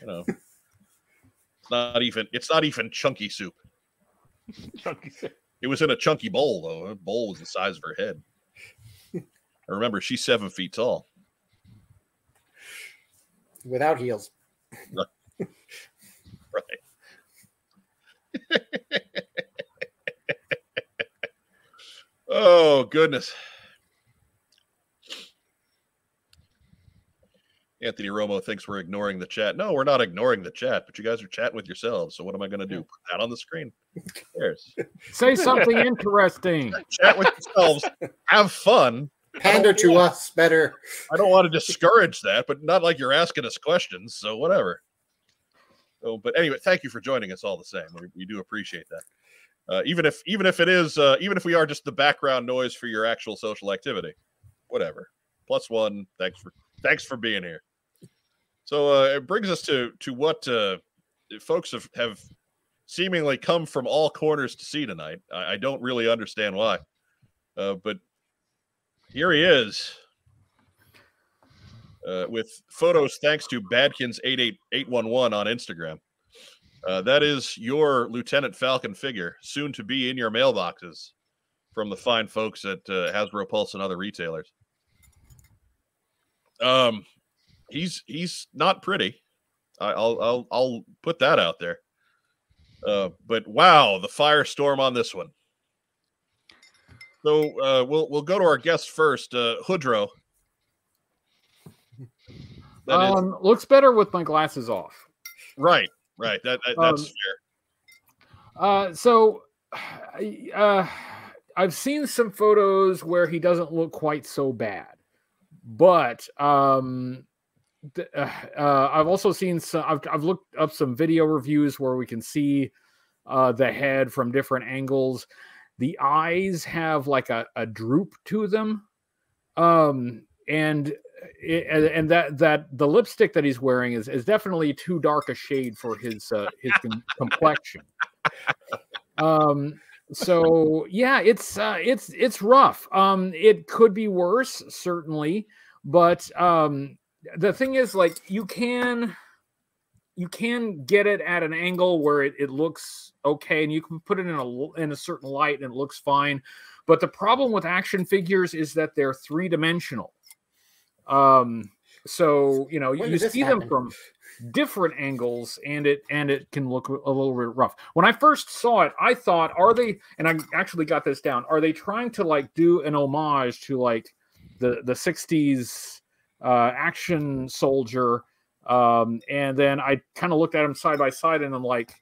You know, it's not even. It's not even chunky soup. Chunky soup. It was in a chunky bowl, though. Her bowl was the size of her head. I remember she's seven feet tall, without heels. Right. Right. Oh goodness. Anthony Romo thinks we're ignoring the chat. No, we're not ignoring the chat, but you guys are chatting with yourselves. So what am I going to do? Put that on the screen. Who cares? Say something interesting. Chat with yourselves. Have fun. Pander to want, us better. I don't want to discourage that, but not like you're asking us questions. So whatever. So, but anyway, thank you for joining us all the same. We, we do appreciate that. Uh, even if even if it is, uh, even if we are just the background noise for your actual social activity, whatever. Plus one. Thanks for thanks for being here. So uh, it brings us to to what uh, folks have, have seemingly come from all corners to see tonight. I, I don't really understand why, uh, but here he is uh, with photos thanks to Badkins eight eight eight one one on Instagram. Uh, that is your Lieutenant Falcon figure, soon to be in your mailboxes from the fine folks at uh, Hasbro Pulse and other retailers. Um. He's he's not pretty. I'll I'll I'll put that out there. Uh, but wow, the firestorm on this one. So uh, we'll we'll go to our guest first, uh, Hudro. That um, is. Looks better with my glasses off. Right, right. That, that that's um, fair. Uh, so, uh, I've seen some photos where he doesn't look quite so bad, but um, th uh, uh, I've also seen some. I've I've looked up some video reviews where we can see uh, the head from different angles. The eyes have like a, a droop to them. Um, and it, and that that the lipstick that he's wearing is is definitely too dark a shade for his uh, his complexion. Um, so yeah, it's uh, it's it's rough. Um, it could be worse, certainly, but um, the thing is, like, you can you can get it at an angle where it, it looks okay, and you can put it in a in a certain light and it looks fine. But the problem with action figures is that they're three-dimensional. Um, so, you know, you see them from different angles, and it and it can look a little bit rough. When I first saw it, I thought, are they, and I actually got this down, are they trying to, like, do an homage to, like, the, the sixties uh, action soldier? Um, and then I kind of looked at him side by side, and I'm like,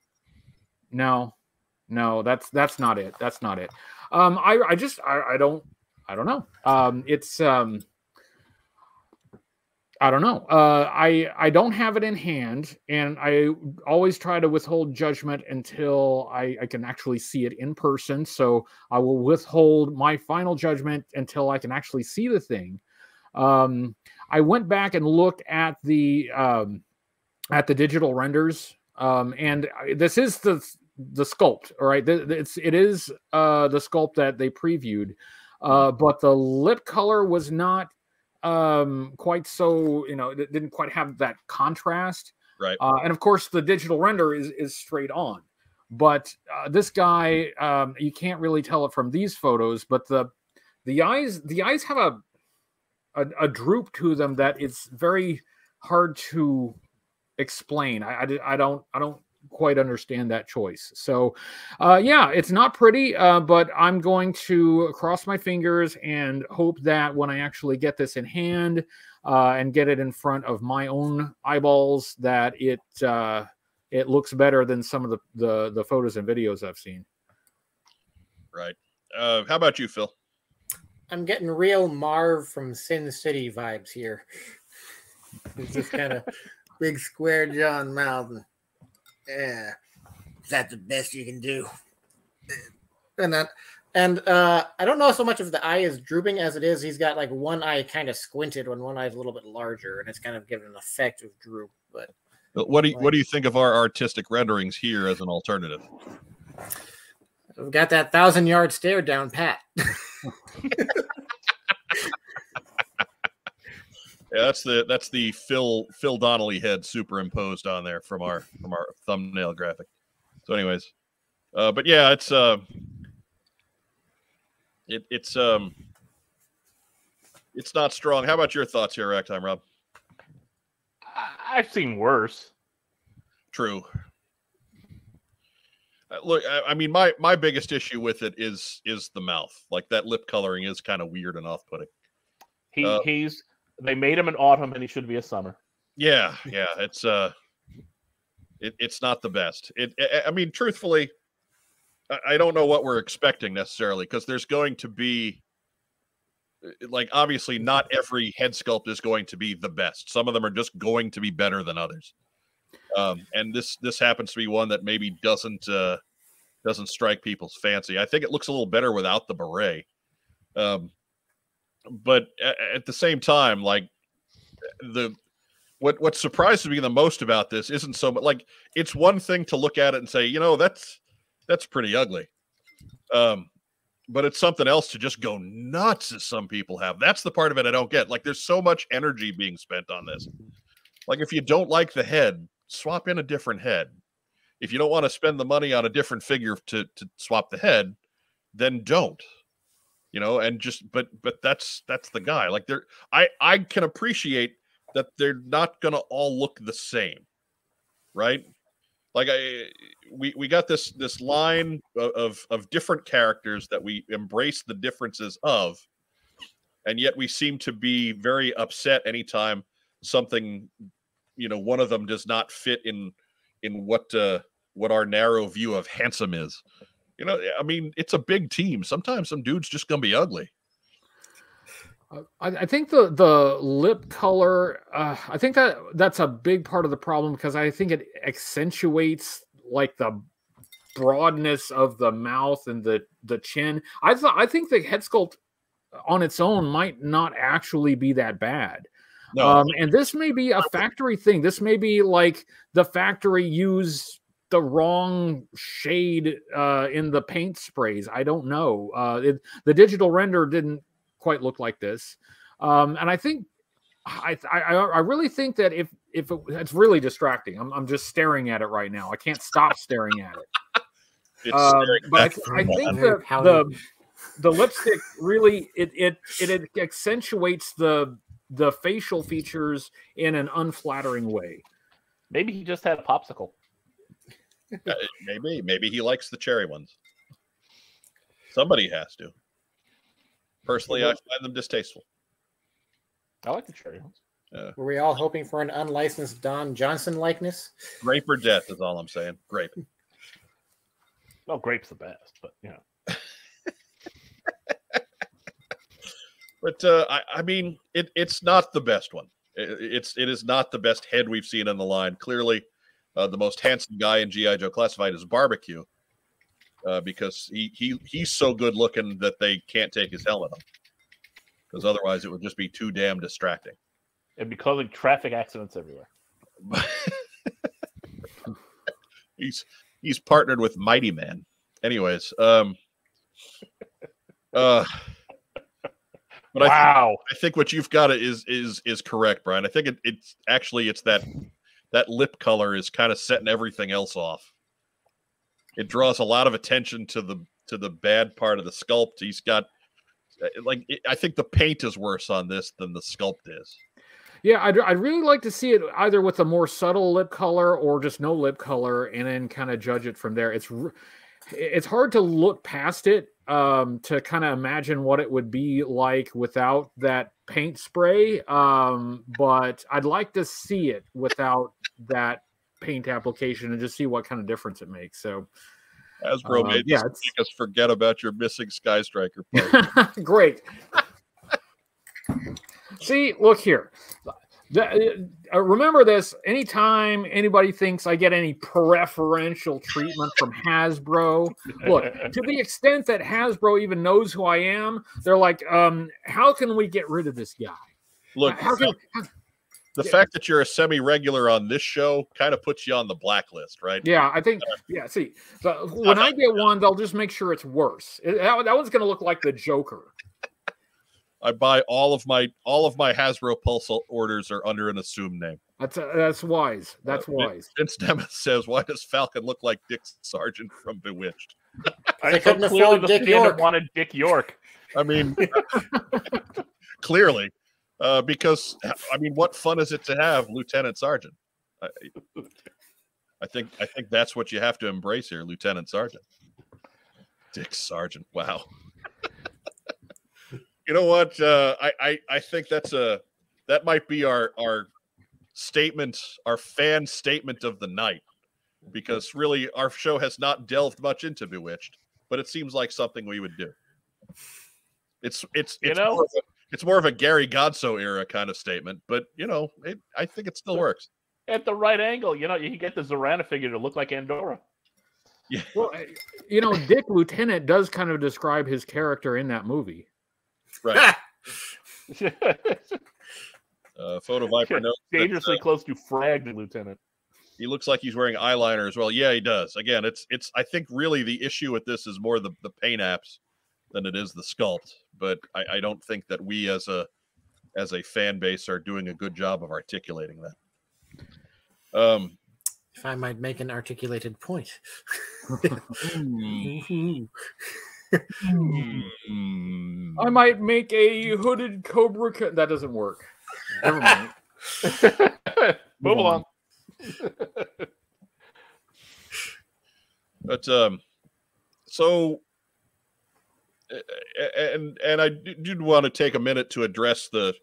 no, no, that's that's not it. That's not it. Um, I, I just, I, I don't, I don't know. Um, it's, um, I don't know. Uh, I, I don't have it in hand, and I always try to withhold judgment until I, I can actually see it in person. So I will withhold my final judgment until I can actually see the thing. Um, I went back and looked at the, um, at the digital renders. Um, and I, this is the, the sculpt, all right. It's it is uh, the sculpt that they previewed, uh, but the lip color was not um, quite so. You know, it didn't quite have that contrast, right? Uh, and of course, the digital render is is straight on, but uh, this guy, um, you can't really tell it from these photos. But the the eyes, the eyes have a a, a droop to them that it's very hard to explain. I, I, I don't I don't. quite understand that choice. So uh yeah, it's not pretty, uh but I'm going to cross my fingers and hope that when I actually get this in hand uh and get it in front of my own eyeballs, that it uh it looks better than some of the the, the photos and videos I've seen. Right. Uh how about you, Phil? I'm getting real Marv from Sin City vibes here. It's just kind of big square jaw and mouth. Yeah, is that the best you can do? And that, and uh, I don't know so much if the eye is drooping as it is. He's got like one eye kind of squinted, when one eye is a little bit larger, and it's kind of given an effect of droop. But, but what do you, like, what do you think of our artistic renderings here as an alternative? We've got that thousand yard stare down, Pat. Yeah, that's the that's the Phil Phil Donnelly head superimposed on there from our from our thumbnail graphic. So, anyways, uh, but yeah, it's uh, it it's um, it's not strong. How about your thoughts here, Rack Time, Rob? I've seen worse. True. Look, I, I mean, my my biggest issue with it is is the mouth. Like, that lip coloring is kind of weird and off putting. He uh, he's. They made him an autumn, and he should be a summer. Yeah, yeah, it's uh, it, it's not the best. It, I mean, truthfully, I don't know what we're expecting necessarily, because there's going to be, like, obviously not every head sculpt is going to be the best. Some of them are just going to be better than others, um, and this this happens to be one that maybe doesn't uh, doesn't strike people's fancy. I think it looks a little better without the beret. Um, But at the same time, like, the what what surprises me the most about this isn't so much, like, it's one thing to look at it and say, you know, that's that's pretty ugly, um, but it's something else to just go nuts, as some people have. That's the part of it I don't get. Like, there's so much energy being spent on this. Like, if you don't like the head, swap in a different head. If you don't want to spend the money on a different figure to to swap the head, then don't. You know, and just, but, but that's, that's the guy. Like, they're, I, I can appreciate that they're not going to all look the same. Right. Like, I, we, we got this, this line of, of different characters that we embrace the differences of, and yet we seem to be very upset anytime something, you know, one of them does not fit in in what uh, what our narrow view of handsome is. You know, I mean, it's a big team. Sometimes some dude's just gonna be ugly. I, I think the the lip color, uh, I think that that's a big part of the problem, because I think it accentuates like the broadness of the mouth and the the chin. I thought I think the head sculpt on its own might not actually be that bad. No. Um, and this may be a factory thing. This may be like the factory used the wrong shade uh, in the paint sprays. I don't know. Uh, it, the digital render didn't quite look like this. Um, and I think, I, I, I really think that if, if it, it's really distracting, I'm, I'm just staring at it right now. I can't stop staring at it. It's um, staring but I, I think the, the, the lipstick really, it, it, it accentuates the, the facial features in an unflattering way. Maybe he just had a popsicle. uh, maybe, maybe he likes the cherry ones. Somebody has to. Personally, I find them distasteful. I like the cherry ones. Uh, Were we all hoping for an unlicensed Don Johnson likeness? Grape or death is all I'm saying. Grape. Well, grape's the best, but you know. But uh, I, I mean, it, it's not the best one. It, it's it is not the best head we've seen on the line. Clearly, uh, the most handsome guy in G I Joe Classified is Barbecue, uh, because he he he's so good looking that they can't take his helmet off, because otherwise it would just be too damn distracting. It'd be causing traffic accidents everywhere. he's he's partnered with Mighty Man. Anyways, um, uh. But wow, I, th I think what you've got is is is correct, Brian. I think it, it's actually it's that that lip color is kind of setting everything else off. It draws a lot of attention to the to the bad part of the sculpt. He's got like it, I think the paint is worse on this than the sculpt is. Yeah, I'd I'd really like to see it either with a more subtle lip color or just no lip color, and then kind of judge it from there. It's it's hard to look past it. Um, to kind of imagine what it would be like without that paint spray. Um, but I'd like to see it without that paint application and just see what kind of difference it makes. So Hasbro uh, made yeah, this make us forget about your missing Sky Striker part. Great. See, look here. Remember this, anytime anybody thinks I get any preferential treatment from Hasbro, look, to the extent that Hasbro even knows who I am, they're like, um, how can we get rid of this guy? Look, how can, how, the yeah. fact that you're a semi-regular on this show kind of puts you on the blacklist, right? Yeah, I think, yeah, see, so when I get one, they'll just make sure it's worse. That, that one's going to look like the Joker. I buy all of my all of my Hasbro Pulse orders are under an assumed name. That's uh, that's wise. That's uh, wise. Vince Nemes says, "Why does Falcon look like Dick Sargent from Bewitched?" I couldn't afford Dick York. Wanted Dick York. I mean, clearly, uh, because I mean, what fun is it to have Lieutenant Sergeant? I, I think I think that's what you have to embrace here, Lieutenant Sergeant. Dick Sargent. Wow. You know what? Uh, I, I I think that's a that might be our our statement, our fan statement of the night, because really our show has not delved much into Bewitched, but it seems like something we would do. It's it's it's, you know, more, of a, it's more of a Gary Godso era kind of statement, but you know, it, I think it still works at the right angle. You know, you can get the Zorana figure to look like Andorra. Yeah. Well, you know, Dick Lieutenant does kind of describe his character in that movie. Right. uh, Photo Viper notes dangerously that, uh, close to fragged Lieutenant. He looks like he's wearing eyeliner as well. Yeah, he does. Again, it's it's. I think really the issue with this is more the the paint apps than it is the sculpt. But I, I don't think that we as a as a fan base are doing a good job of articulating that. Um, if I might make an articulated point. Mm. I might make a hooded cobra. Co that doesn't work. Never mind. Move along. But um, so and and I did want to take a minute to address the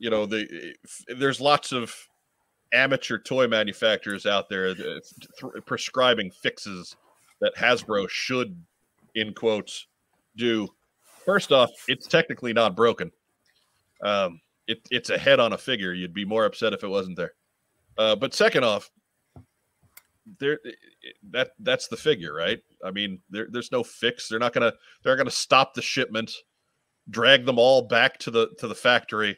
you know, the there's lots of amateur toy manufacturers out there that th prescribing fixes that Hasbro should, in quotes, do. First off, it's technically not broken. Um, it, it's a head on a figure. You'd be more upset if it wasn't there. Uh, but second off, there that that's the figure, right? I mean, there, there's no fix. They're not gonna they're gonna stop the shipment, drag them all back to the to the factory,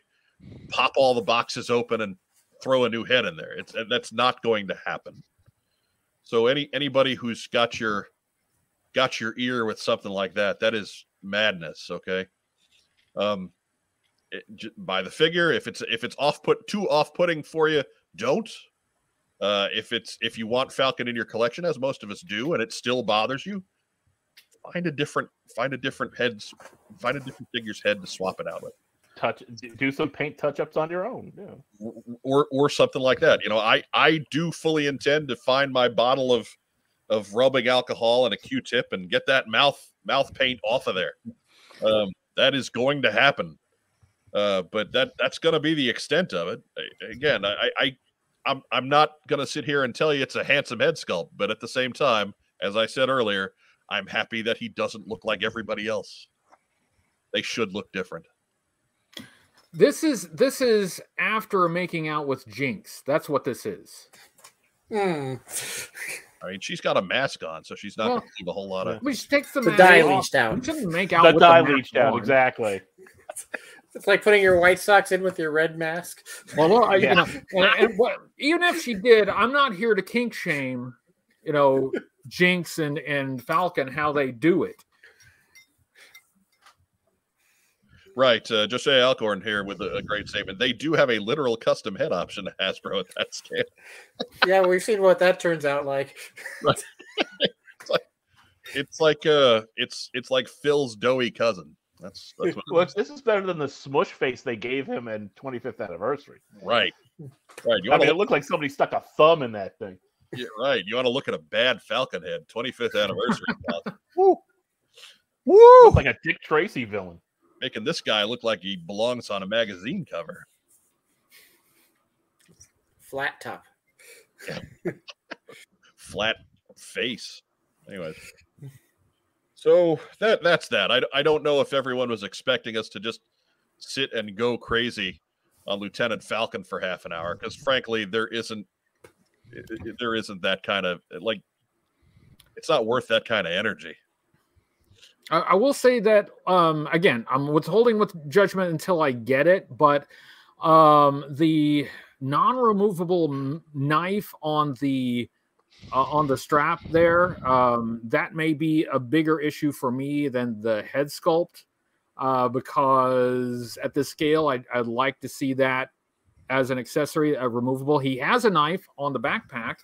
pop all the boxes open, and throw a new head in there. It's that's not going to happen. So any anybody who's got your got your ear with something like that, that is madness. Okay, um, it, buy the figure. If it's if it's off put too off putting for you, don't. Uh, if it's if you want Falcon in your collection, as most of us do, and it still bothers you, find a different find a different heads find a different figure's head to swap it out with. Touch do some paint touch ups on your own, yeah. or or something like that. You know, I I do fully intend to find my bottle of of rubbing alcohol and a Q-tip and get that mouth mouth paint off of there. Um, that is going to happen, uh, but that that's going to be the extent of it. Again, I. I I'm, I'm not going to sit here and tell you it's a handsome head sculpt, but at the same time, as I said earlier, I'm happy that he doesn't look like everybody else. They should look different. This is, this is after making out with Jinx. That's what this is. Mm. I mean, she's got a mask on, so she's not well, going to leave a whole lot of... She takes the, the mask dye leached out. She doesn't make out the with dye the leached out, on. Exactly. It's like putting your white socks in with your red mask. Well, look, I, yeah. you know, and, and what, even if she did, I'm not here to kink shame, you know, Jinx and, and Falcon, how they do it. Right. Uh, Josiah Alcorn here with a, a great statement. They do have a literal custom head option to Hasbro at that scale. Yeah, we've seen what that turns out like. Right. It's like, it's like, uh, it's, it's like Phil's doughy cousin. That's, that's what well, this is better than the smush face they gave him in twenty-fifth anniversary. Right, right. You I mean, it looked like somebody stuck a thumb in that thing. Yeah, right. You want to look at a bad Falcon head, twenty-fifth anniversary. Woo, woo! Looks like a Dick Tracy villain, making this guy look like he belongs on a magazine cover. Flat top. Yeah. Flat face. Anyways. So that that's that. I, I don't know if everyone was expecting us to just sit and go crazy on Lieutenant Falcon for half an hour, because frankly, there isn't there isn't that kind of, like, it's not worth that kind of energy. I, I will say that um, again, I'm withholding with judgment until I get it, but um, the non-removable knife on the Uh, on the strap there, um, that may be a bigger issue for me than the head sculpt, uh, because at this scale, I'd, I'd like to see that as an accessory, a removable. He has a knife on the backpack,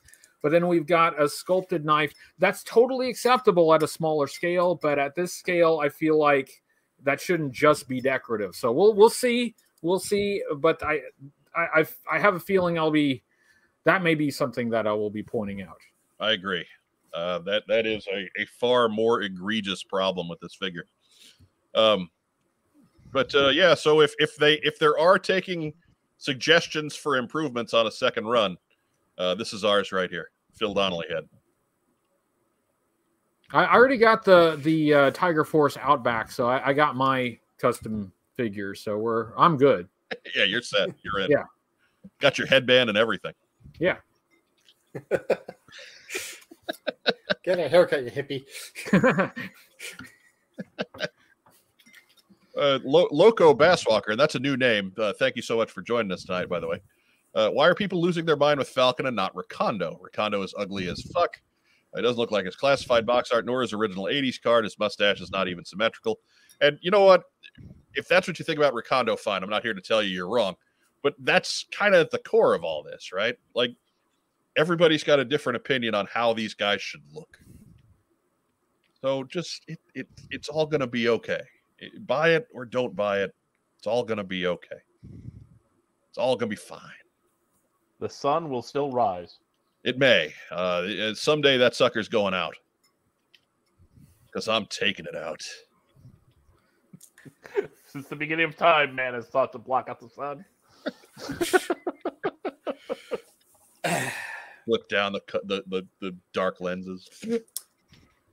but then we've got a sculpted knife. That's totally acceptable at a smaller scale, but at this scale, I feel like that shouldn't just be decorative. So we'll we'll see, we'll see. But I I I've, I have a feeling I'll be. That may be something that I will be pointing out. I agree. Uh, that that is a, a far more egregious problem with this figure. Um, but uh, yeah, so if if they if there are taking suggestions for improvements on a second run, uh, this is ours right here. Phil Donnelly head. I, I already got the the uh, Tiger Force Outback, so I, I got my custom figure. So we're I'm good. Yeah, you're set. You're in. Yeah, got your headband and everything. Yeah. Get a haircut, you hippie. uh, Lo Loco Basswalker, and that's a new name. Uh, thank you so much for joining us tonight, by the way. Uh, why are people losing their mind with Falcon and not Recondo? Recondo is ugly as fuck. It doesn't look like his classified box art, nor his original eighties card. His mustache is not even symmetrical. And you know what? If that's what you think about Recondo, fine. I'm not here to tell you you're wrong. But that's kind of at the core of all this, right? Like, everybody's got a different opinion on how these guys should look. So just, it, it it's all going to be okay. It, buy it or don't buy it. It's all going to be okay. It's all going to be fine. The sun will still rise. It may. Uh, someday that sucker's going out. Because I'm taking it out. Since the beginning of time, man has thought to block out the sun. Flip down the, the the the dark lenses.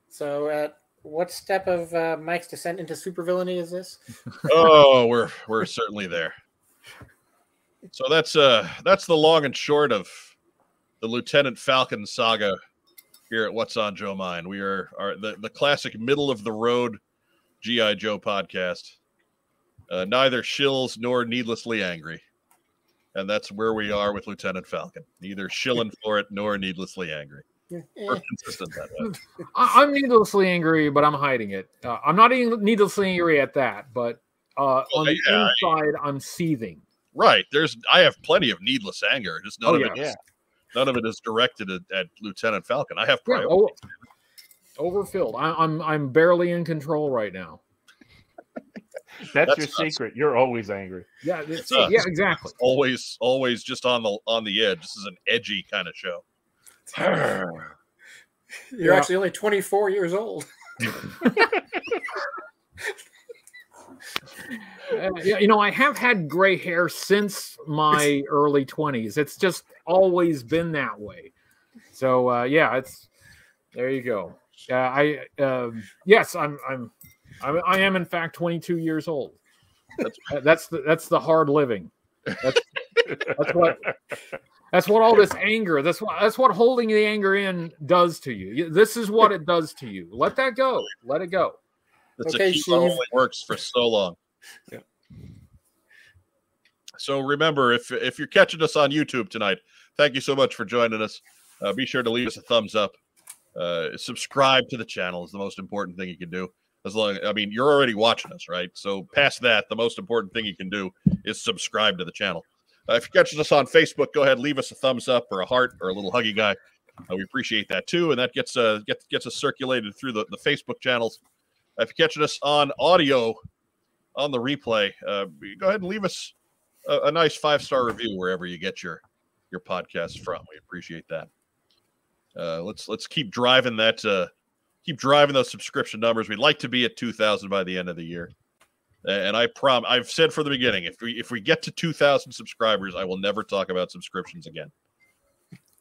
So, uh, what step of uh, Mike's descent into supervillainy is this? Oh, we're we're certainly there. So that's uh that's the long and short of the Lieutenant Falcon saga here at What's on Joe Mine. We are are the the classic middle of the road G I Joe podcast. Uh, neither shills nor needlessly angry. And that's where we are with Lieutenant Falcon. Neither shilling for it nor needlessly angry. We're consistent that way. I'm needlessly angry, but I'm hiding it. Uh, I'm not needlessly angry at that, but uh, oh, on yeah, the inside, I, I'm seething. Right. There's. I have plenty of needless anger. Just none oh, of yeah, it. Yeah. None of it is directed at, at Lieutenant Falcon. I have priority. Over, overfilled. I, I'm. I'm barely in control right now. That's, That's your us. secret. You're always angry. Yeah, it's, uh, yeah, exactly. Always, always just on the on the edge. This is an edgy kind of show. You're yeah. actually only twenty-four years old. uh, you know, I have had gray hair since my early twenties. It's just always been that way. So uh, yeah, it's there. You go. Uh, I uh, yes, I'm. I'm I am, in fact, twenty-two years old. That's that's the, that's the hard living. That's, that's what that's what all this anger. That's what that's what holding the anger in does to you. This is what it does to you. Let that go. Let it go. That's okay, a key only works for so long. Yeah. So remember, if if you're catching us on YouTube tonight, thank you so much for joining us. Uh, be sure to leave us a thumbs up. Uh, subscribe to the channel is the most important thing you can do. As long, I mean, you're already watching us, right? So past that, the most important thing you can do is subscribe to the channel. Uh, if you're catching us on Facebook, go ahead, leave us a thumbs up or a heart or a little huggy guy. Uh, we appreciate that too, and that gets uh, gets gets us circulated through the, the Facebook channels. Uh, if you're catching us on audio, on the replay, uh, go ahead and leave us a, a nice five star review wherever you get your your podcast from. We appreciate that. Uh, let's let's keep driving that. Uh, Keep driving those subscription numbers. We'd like to be at two thousand by the end of the year. And I prom I've said from the beginning, if we if we get to two thousand subscribers, I will never talk about subscriptions again.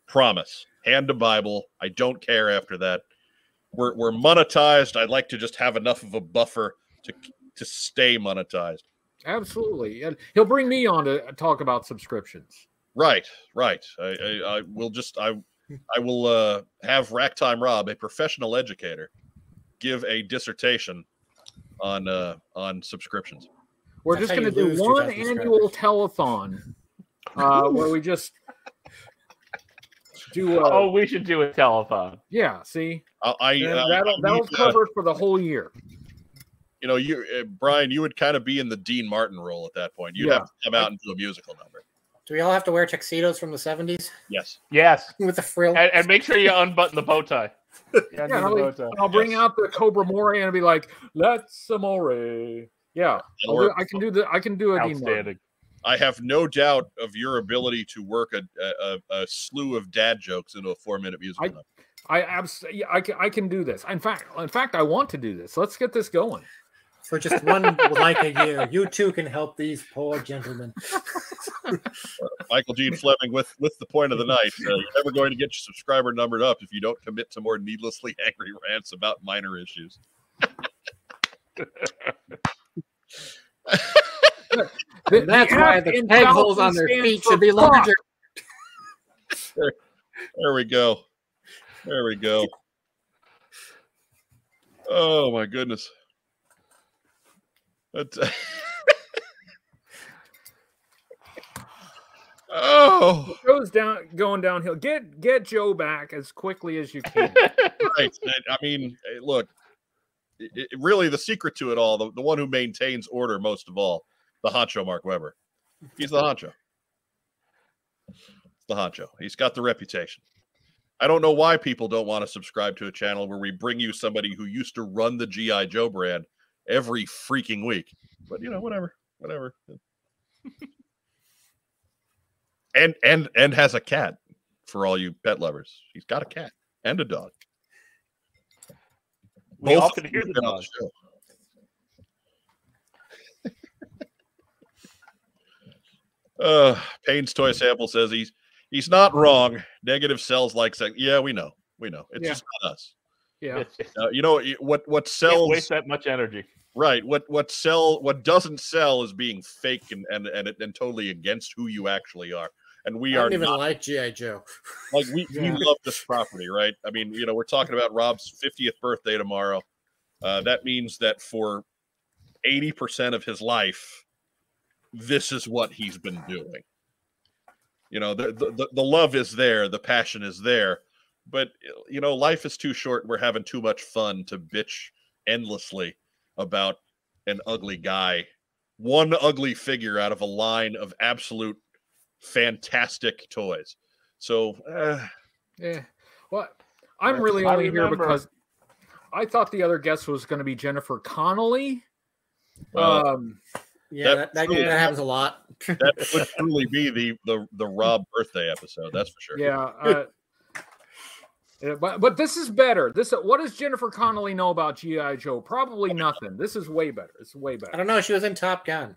Promise. Hand to Bible. I don't care after that. We're we're monetized. I'd like to just have enough of a buffer to to stay monetized. Absolutely. And he'll bring me on to talk about subscriptions. Right, right. I I, I will just I I will uh, have Racktime Rob, a professional educator, give a dissertation on uh, on subscriptions. We're just going to do one annual telethon uh, where we just do. A, oh, we should do a telethon. Yeah, see, I, I that'll, that'll cover uh, for the whole year. You know, you uh, Brian, you would kind of be in the Dean Martin role at that point. You'd yeah. have to come out and do a musical number. Do we all have to wear tuxedos from the seventies? Yes. Yes. With a frill. And, and make sure you unbutton the bow tie. Yeah, yeah, the I'll, bow tie. I'll bring yes. out the Cobra Mori and I'll be like, "Let's amore." Yeah. Do, I can do the. I can do it. Outstanding. I have no doubt of your ability to work a a, a slew of dad jokes into a four minute musical. I number. I, abs I can I can do this. In fact, in fact, I want to do this. Let's get this going. For just one like a year, you too can help these poor gentlemen. uh, Michael Gene Fleming with with the point of the night. Uh, you're never going to get your subscriber numbered up if you don't commit to more needlessly angry rants about minor issues. And that's why the peg holes on their feet should be larger. There, there we go. There we go. Oh my goodness. But, uh, oh, Joe's down, going downhill. Get get Joe back as quickly as you can. Right. I mean, look, it, it, really the secret to it all, the, the one who maintains order most of all, the honcho Mark Weber. He's the honcho. The honcho. He's got the reputation. I don't know why people don't want to subscribe to a channel where we bring you somebody who used to run the G I Joe brand every freaking week, but you know, whatever, whatever. and and and has a cat for all you pet lovers. He's got a cat and a dog. We Both all can hear the dog. The Uh, Payne's Toy Sample says he's he's not wrong. Negative sells like saying, yeah, we know, we know. It's yeah. just not us. Yeah, uh, you know what? What sells? Can't waste that much energy. Right. What what sell? What doesn't sell is being fake and and and, and totally against who you actually are. And we I don't are even not, like G I Joe. Like we, yeah. we love this property, right? I mean, you know, we're talking about Rob's fiftieth birthday tomorrow. Uh, that means that for eighty percent of his life, this is what he's been doing. You know, the, the the love is there, the passion is there, but you know, life is too short. We're having too much fun to bitch endlessly about an ugly guy, one ugly figure out of a line of absolute fantastic toys. So, uh, yeah. Well, I'm really only here because I thought the other guest was going to be Jennifer Connelly. Well, um, yeah, that, that, truly, that happens a lot. That would truly be the, the the Rob birthday episode. That's for sure. Yeah, uh, yeah, but but this is better. This what does Jennifer Connelly know about G I Joe? Probably nothing. This is way better. It's way better. I don't know. She was in Top Gun.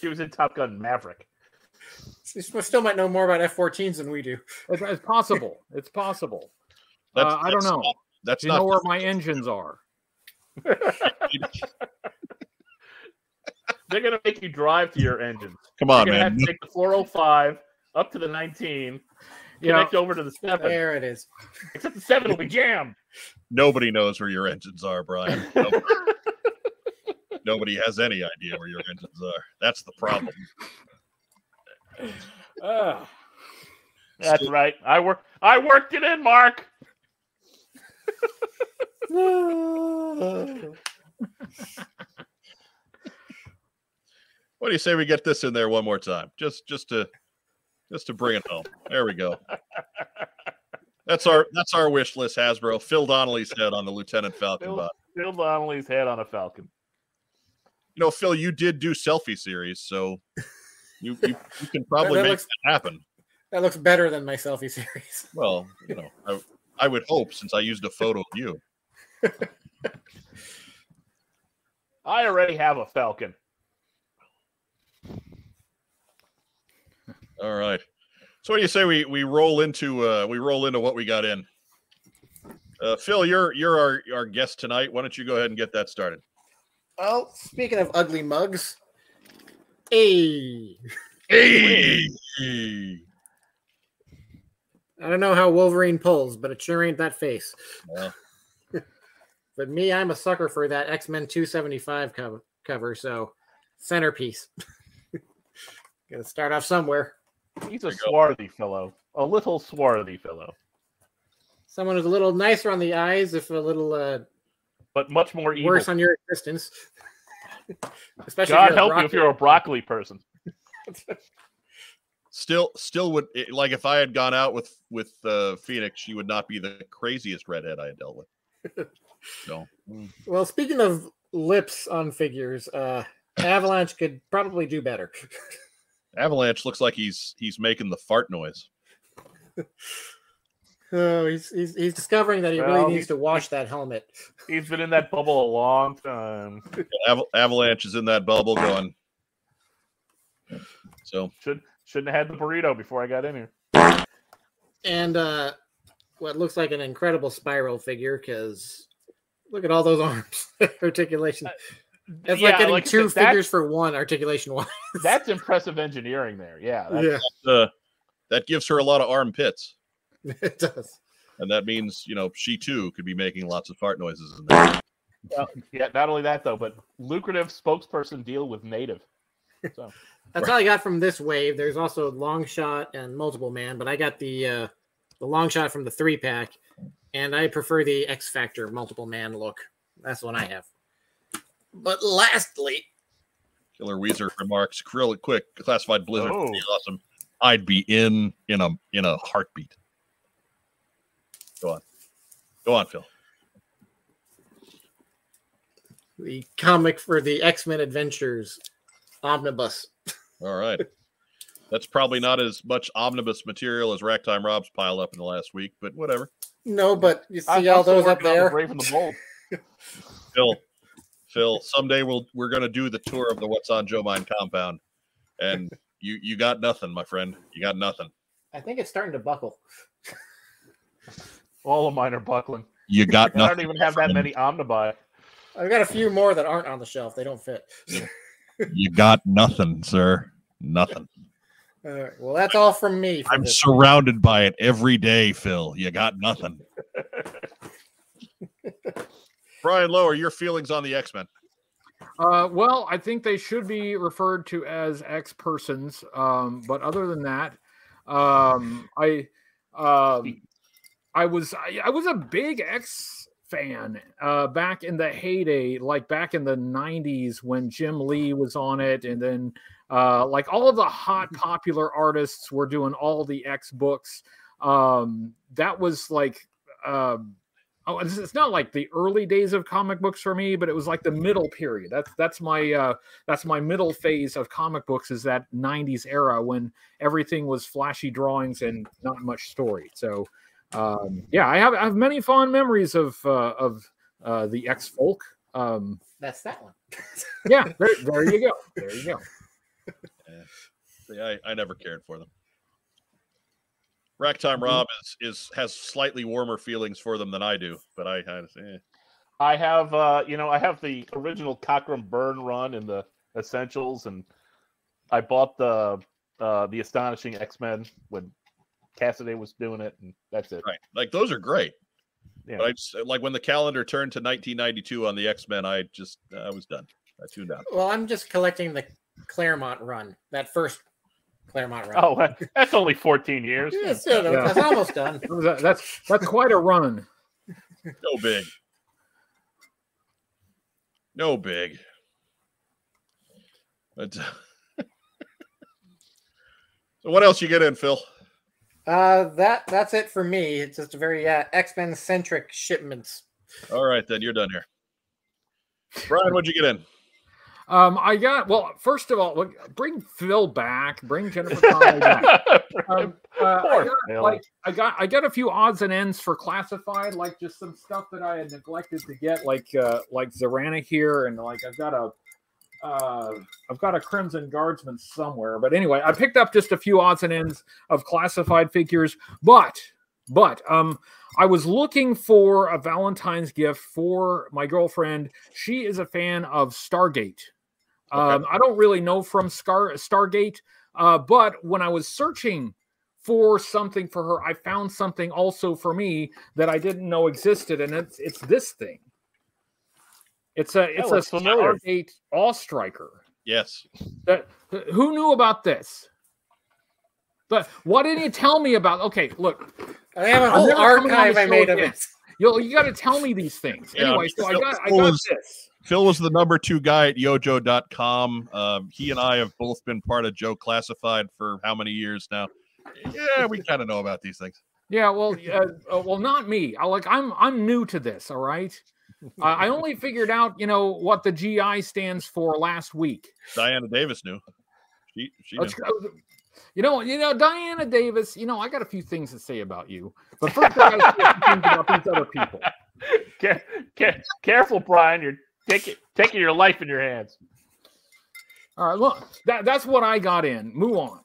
She was in Top Gun Maverick. She still might know more about F fourteens than we do. It's, it's possible. It's possible. That's, uh, I that's don't know. Not, that's you not know where my engines are. They're gonna make you drive to your engines. Come on, You're man! Have to take the four oh five up to the nineteen, connect yeah. over to the seven. There it is. Except the seven will be jammed. Nobody knows where your engines are, Brian. Nobody, Nobody has any idea where your engines are. That's the problem. Oh, that's Still. right. I work. I worked it in, Mark. What do you say we get this in there one more time, just just to just to bring it home? There we go. That's our that's our wish list, Hasbro. Phil Donnelly's head on the Lieutenant Falcon. Phil, Phil Donnelly's head on a Falcon. You know, Phil, you did do selfie series, so you you, you can probably that, that make looks, that happen. That looks better than my selfie series. Well, you know, I, I would hope since I used a photo of you. I already have a Falcon. All right. So what do you say we we roll into uh, we roll into what we got in? Uh, Phil, you're you're our our guest tonight. Why don't you go ahead and get that started? Well, speaking of ugly mugs, hey, hey. I don't know how Wolverine pulls, but it sure ain't that face. Yeah. But me, I'm a sucker for that X-Men two seventy-five cover, cover, so centerpiece. Gotta start off somewhere. He's a swarthy fellow. A little swarthy fellow. Someone who's a little nicer on the eyes, if a little... Uh, but much more evil. Worse on your existence. Especially God help you if you're a broccoli person. Still, still would... Like, if I had gone out with, with uh, Phoenix, she would not be the craziest redhead I had dealt with. No. Well, speaking of lips on figures, uh, Avalanche could probably do better. Avalanche looks like he's he's making the fart noise. Oh, he's he's, he's discovering that he well, really needs to wash that helmet. He's been in that bubble a long time. Aval Avalanche is in that bubble going. So should shouldn't have had the burrito before I got in here. And uh what looks like an incredible spiral figure, because look at all those arms. Articulation. It's yeah, like getting like two figures for one articulation-wise. That's impressive engineering there. Yeah. That's, yeah. Uh, that gives her a lot of armpits. It does. And that means, you know, she too could be making lots of fart noises in there. Well, yeah, not only that, though, but lucrative spokesperson deal with Native. So. That's right. All I got from this wave. There's also Long Shot and Multiple Man, but I got the... Uh, The long shot from the three pack, and I prefer the X Factor multiple man look. That's the one I have. But lastly, Killer Weezer remarks, "Really quick, Classified Blizzard, oh. awesome. I'd be in in a in a heartbeat." Go on, go on, Phil. The comic for the X-Men Adventures omnibus. All right. That's probably not as much omnibus material as Ragtime Rob's piled up in the last week, but whatever. No, but you see I'm all those up there. The the Phil, Phil, someday we'll we're gonna do the tour of the What's on Joe Mine compound, and you you got nothing, my friend. You got nothing. I think it's starting to buckle. All of mine are buckling. You got nothing. I don't even have that many Omnibuy. I've got a few more that aren't on the shelf. They don't fit. You got nothing, sir. Nothing. All right. Well, that's all from me. I'm surrounded by it every day, Phil. You got nothing. Brian Lower, your feelings on the X-Men? Uh, well, I think they should be referred to as X-persons. Um, but other than that, um, I, um, I was I, I was a big X fan uh, back in the heyday, like back in the nineties when Jim Lee was on it, and then uh, like all of the hot popular artists were doing all the X books. Um, that was like. Uh, Oh, it's not like the early days of comic books for me, but it was like the middle period. That's that's my uh, that's my middle phase of comic books, is that nineties era when everything was flashy drawings and not much story. So, um, yeah, I have I have many fond memories of uh, of uh, the X-Folk. Um, that's that one. Yeah, there, there you go. There you go. Yeah. See, I, I never cared for them. Rack Time Rob is, is has slightly warmer feelings for them than I do, but I kind of eh. I have uh, you know I have the original Cochran Byrne run and the Essentials, and I bought the uh, the Astonishing X-Men when Cassidy was doing it, and that's it. Right, like those are great. Yeah, but I just, like when the calendar turned to nineteen ninety-two on the X-Men, I just I was done. I tuned out. Well, I'm just collecting the Claremont run, that first. Claremont run. Oh, that's only fourteen years. Yeah, so that's yeah. almost done. That's that's quite a run. No big. No big. But, so what else you get in, Phil? Uh, that that's it for me. It's just a very uh, X-Men centric shipments. All right, then you're done here. Brian, what'd you get in? Um, I got, well, first of all, look, bring Phil back, bring Jennifer Connelly back. Um, uh, I, got, like, I got, I got a few odds and ends for Classified, like just some stuff that I had neglected to get, like, uh, like Zorana here. And like, I've got a, uh, I've got a Crimson Guardsman somewhere, but anyway, I picked up just a few odds and ends of Classified figures, but, but, um, I was looking for a Valentine's gift for my girlfriend. She is a fan of Stargate. Okay. Um, I don't really know from Scar Stargate, uh, but when I was searching for something for her, I found something also for me that I didn't know existed, and it's it's this thing. It's a it's oh, a Stargate Awe Striker. Yes. That, who knew about this? But what did you tell me about? Okay, look. I have a whole archive I made of it. You'll, you got to tell me these things. Yeah, anyway, so Phil, I got I got was, this. Phil was the number two guy at yojo dot com. Um, he and I have both been part of Joe Classified for how many years now? Yeah, we kind of know about these things. Yeah, well, uh, well, not me. I like I'm I'm new to this. All right, uh, I only figured out you know what the G I stands for last week. Diana Davis knew. She she. Let's knew. Go. You know, you know, Diana Davis, you know, I got a few things to say about you. But first I got to say about these other people. Care, care, careful, Brian. You're taking, taking your life in your hands. All right, look. That, that's what I got in. Move on.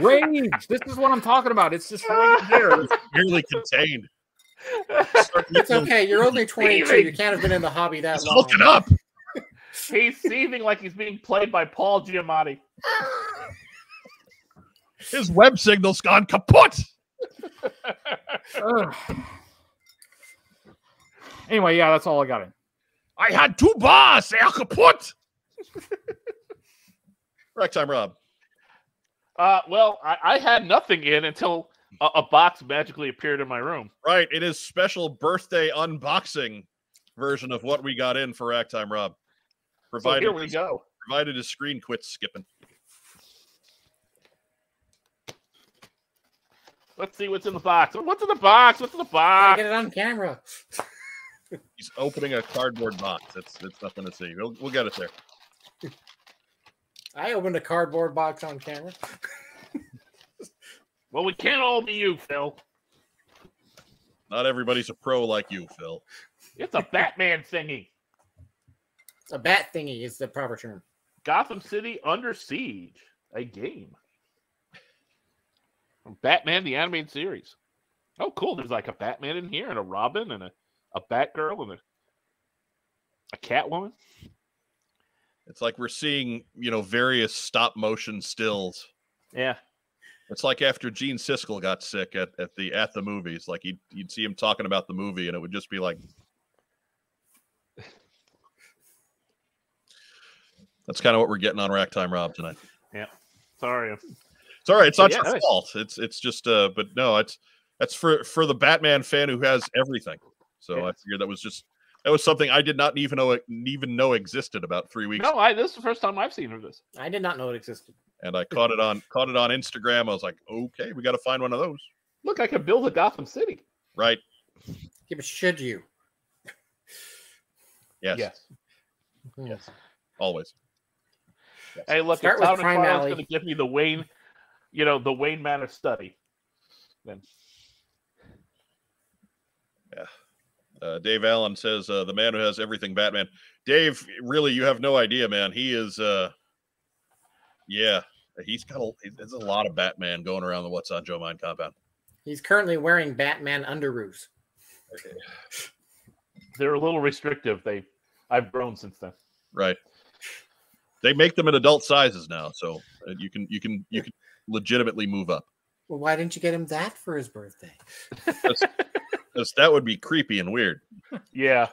Rage. This is what I'm talking about. It's just right there. It's really contained. It's okay. You're only twenty-two. You can't have been in the hobby that Just long. Look it up. He's seething like he's being played by Paul Giamatti. His web signal's gone kaput. uh. Anyway, yeah, that's all I got in. I had two bars, they're kaput. Rack Time Rob. Uh, well, I, I had nothing in until a, a box magically appeared in my room. Right, it is special birthday unboxing version of what we got in for Rack Time Rob. Provided, so here we go. Provided his screen quits skipping. Let's see what's in the box. What's in the box? What's in the box? Get it on camera. He's opening a cardboard box. It's it's nothing to see. We'll we'll get it there. I opened a cardboard box on camera. Well, we can't all be you, Phil. Not everybody's a pro like you, Phil. It's a Batman thingy. A bat thingy is the proper term. Gotham City Under Siege, a game. Batman the Animated Series. Oh, cool. There's like a Batman in here and a Robin and a, a Batgirl and a, a Catwoman. It's like we're seeing, you know, various stop motion stills. Yeah. It's like after Gene Siskel got sick at, at the at the movies, like you'd, you'd see him talking about the movie and it would just be like, that's kind of what we're getting on Rack Time Rob tonight. Yeah. Sorry. It's all right. It's not yeah, your nice. fault. It's it's just uh but no, it's that's for for the Batman fan who has everything. So yeah. I figured that was just that was something I did not even know even know existed about three weeks. No, I this is the first time I've seen of this. I did not know it existed. And I caught it on caught it on Instagram. I was like, okay, we got to find one of those. Look, I can build a Gotham City. Right. Yeah, but should you? Yes. Yes. Yes. Always. Yes. Hey, look, Start if Town and Carl's going to give me the Wayne, you know, the Wayne Manor study. Then. Yeah. Uh, Dave Allen says, uh, the man who has everything, Batman. Dave, really, you have no idea, man. He is, uh, yeah, he's got a, there's a lot of Batman going around the What's on Joe Mine compound. He's currently wearing Batman underoos. Okay. They're a little restrictive. They, I've grown since then. Right. They make them in adult sizes now, so you can you can you can legitimately move up. Well, why didn't you get him that for his birthday? Because that would be creepy and weird. Yeah,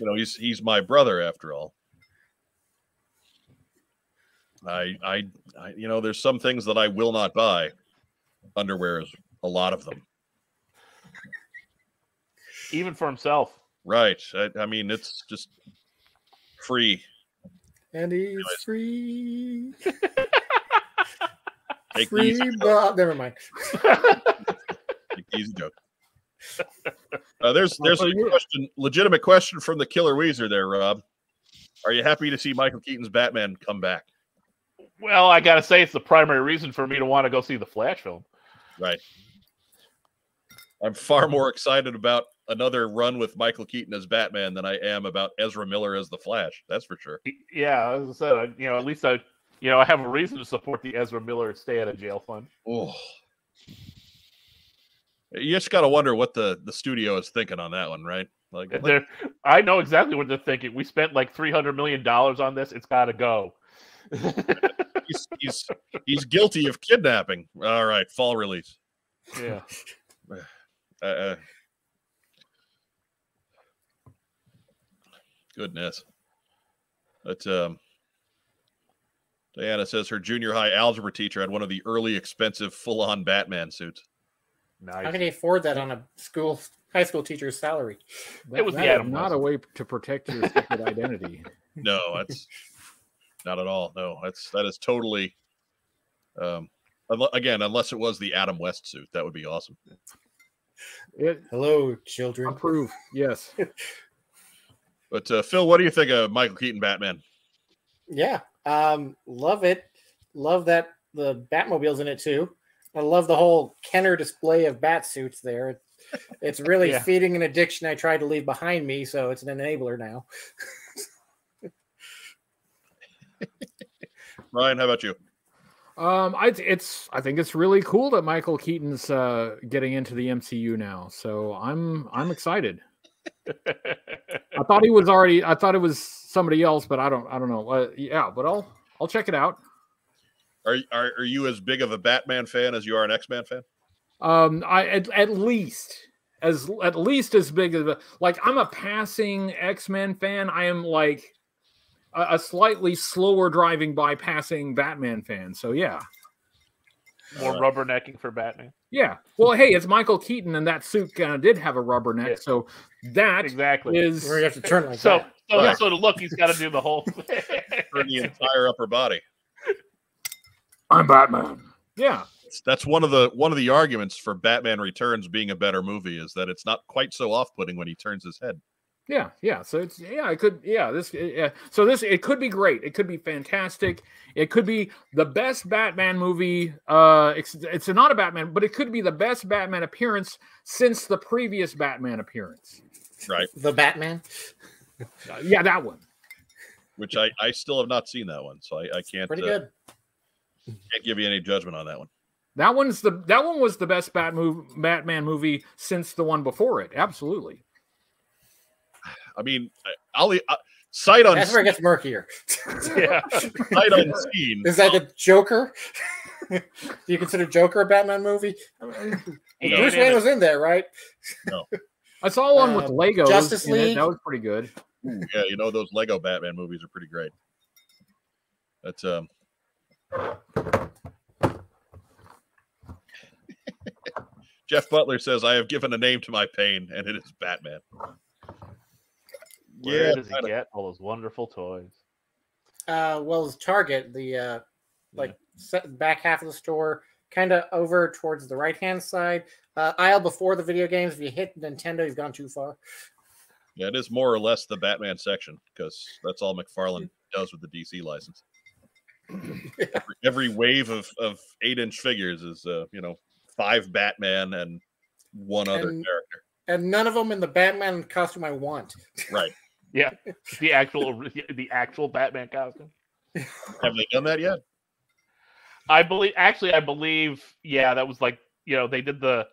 you know he's he's my brother after all. I I, I you know there's some things that I will not buy. Underwear is a lot of them. Even for himself. Right. I, I mean, it's just free. And he's free. Free Bob. Never mind. Easy joke. Uh, there's there's a question, legitimate question from the Killer Weezer there, Rob. Are you happy to see Michael Keaton's Batman come back? Well, I gotta say it's the primary reason for me to want to go see the Flash film. Right. I'm far more excited about another run with Michael Keaton as Batman than I am about Ezra Miller as the Flash. That's for sure. Yeah, as I said, you know, at least I, you know, I have a reason to support the Ezra Miller stay out of jail fund. Oh, you just got to wonder what the the studio is thinking on that one, right? Like, like I know exactly what they're thinking. We spent like three hundred million dollars on this. It's got to go. he's, he's he's guilty of kidnapping. All right, fall release. Yeah. uh. Goodness. But, um, Diana says her junior high algebra teacher had one of the early expensive full-on Batman suits. Nice. How can you afford that on a school high school teacher's salary? That, it was that is not a way to protect your secret identity. No, that's not at all. No, that's that is totally. Um, again, unless it was the Adam West suit, that would be awesome. It, Hello, children. Approve. Yes. But uh, Phil, what do you think of Michael Keaton Batman? Yeah, um, love it. Love that the Batmobile's in it too. I love the whole Kenner display of bat suits there. It's really yeah. feeding an addiction I tried to leave behind me, so it's an enabler now. Ryan, how about you? Um, I it's I think it's really cool that Michael Keaton's uh, getting into the M C U now. So I'm I'm excited. I thought he was already. I thought it was somebody else, but I don't. I don't know. Uh, yeah, but I'll. I'll check it out. Are are are you as big of a Batman fan as you are an X-Men fan? Um, I at, at least as at least as big of a like. I'm a passing X-Men fan. I am like a, a slightly slower driving by passing Batman fan. So yeah, more uh, rubbernecking for Batman. Yeah. Well, hey, it's Michael Keaton, and that suit kind of did have a rubberneck, yeah. so that exactly is. We're gonna have to turn like so, that. So, right. so to look, he's got to do the whole thing. Turn the entire upper body. I'm Batman. Yeah, that's one of the one of the arguments for Batman Returns being a better movie is that it's not quite so off-putting when he turns his head. Yeah, yeah. So it's yeah, it could yeah this yeah. So this it could be great. It could be fantastic. It could be the best Batman movie. Uh, it's, it's not a Batman, but it could be the best Batman appearance since the previous Batman appearance. Right. The Batman. Uh, yeah, that one. which I, I still have not seen that one, so I, I can't pretty good. Uh, can't give you any judgment on that one. That one's the that one was the best Bat move, Batman movie since the one before it. Absolutely. I mean, I'll I, sight on. That's where it gets murkier. Yeah, sight unseen. Is that the Joker? Do you consider Joker a Batman movie? I mean, no. Bruce Wayne was in there, right? No. I saw one with um, Legos. Justice League. That was pretty good. Yeah, you know, those Lego Batman movies are pretty great. That's um. Jeff Butler says, "I have given a name to my pain, and it is Batman." Where yeah, does he get all those wonderful toys? Uh, well, Target, the uh, like yeah. back half of the store, kind of over towards the right hand side uh, aisle before the video games. If you hit Nintendo, you've gone too far. Yeah, it is more or less the Batman section because that's all McFarlane does with the D C license. Yeah. Every, every wave of, of eight inch figures is, uh, you know, five Batman and one other and, character, and none of them in the Batman costume I want. Right? Yeah, the actual the actual Batman costume. Have they done that yet? I believe, actually, I believe, yeah, that was like you know they did the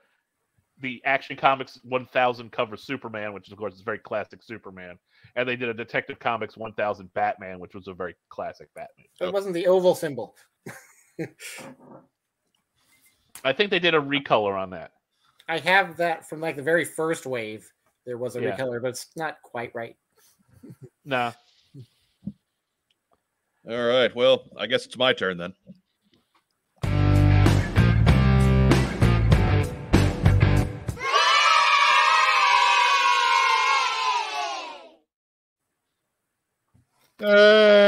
the Action Comics one thousand cover Superman, which of course is very classic Superman, and they did a Detective Comics one thousand Batman, which was a very classic Batman. So it wasn't the oval symbol. I think they did a recolor on that. I have that from like the very first wave. There was a yeah. recolor, but it's not quite right. Nah. All right. Well, I guess it's my turn then. Hey!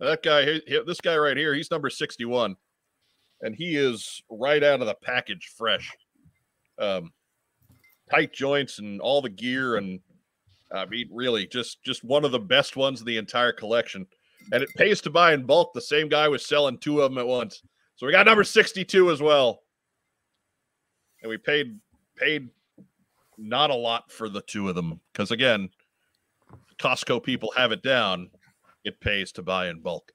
That guy, he, he, this guy right here, he's number sixty-one, and he is right out of the package, fresh, um, tight joints and all the gear, and I mean, really, just just one of the best ones in the entire collection. And it pays to buy in bulk. The same guy was selling two of them at once, so we got number sixty-two as well, and we paid paid not a lot for the two of them because again. Costco people have it down. It pays to buy in bulk.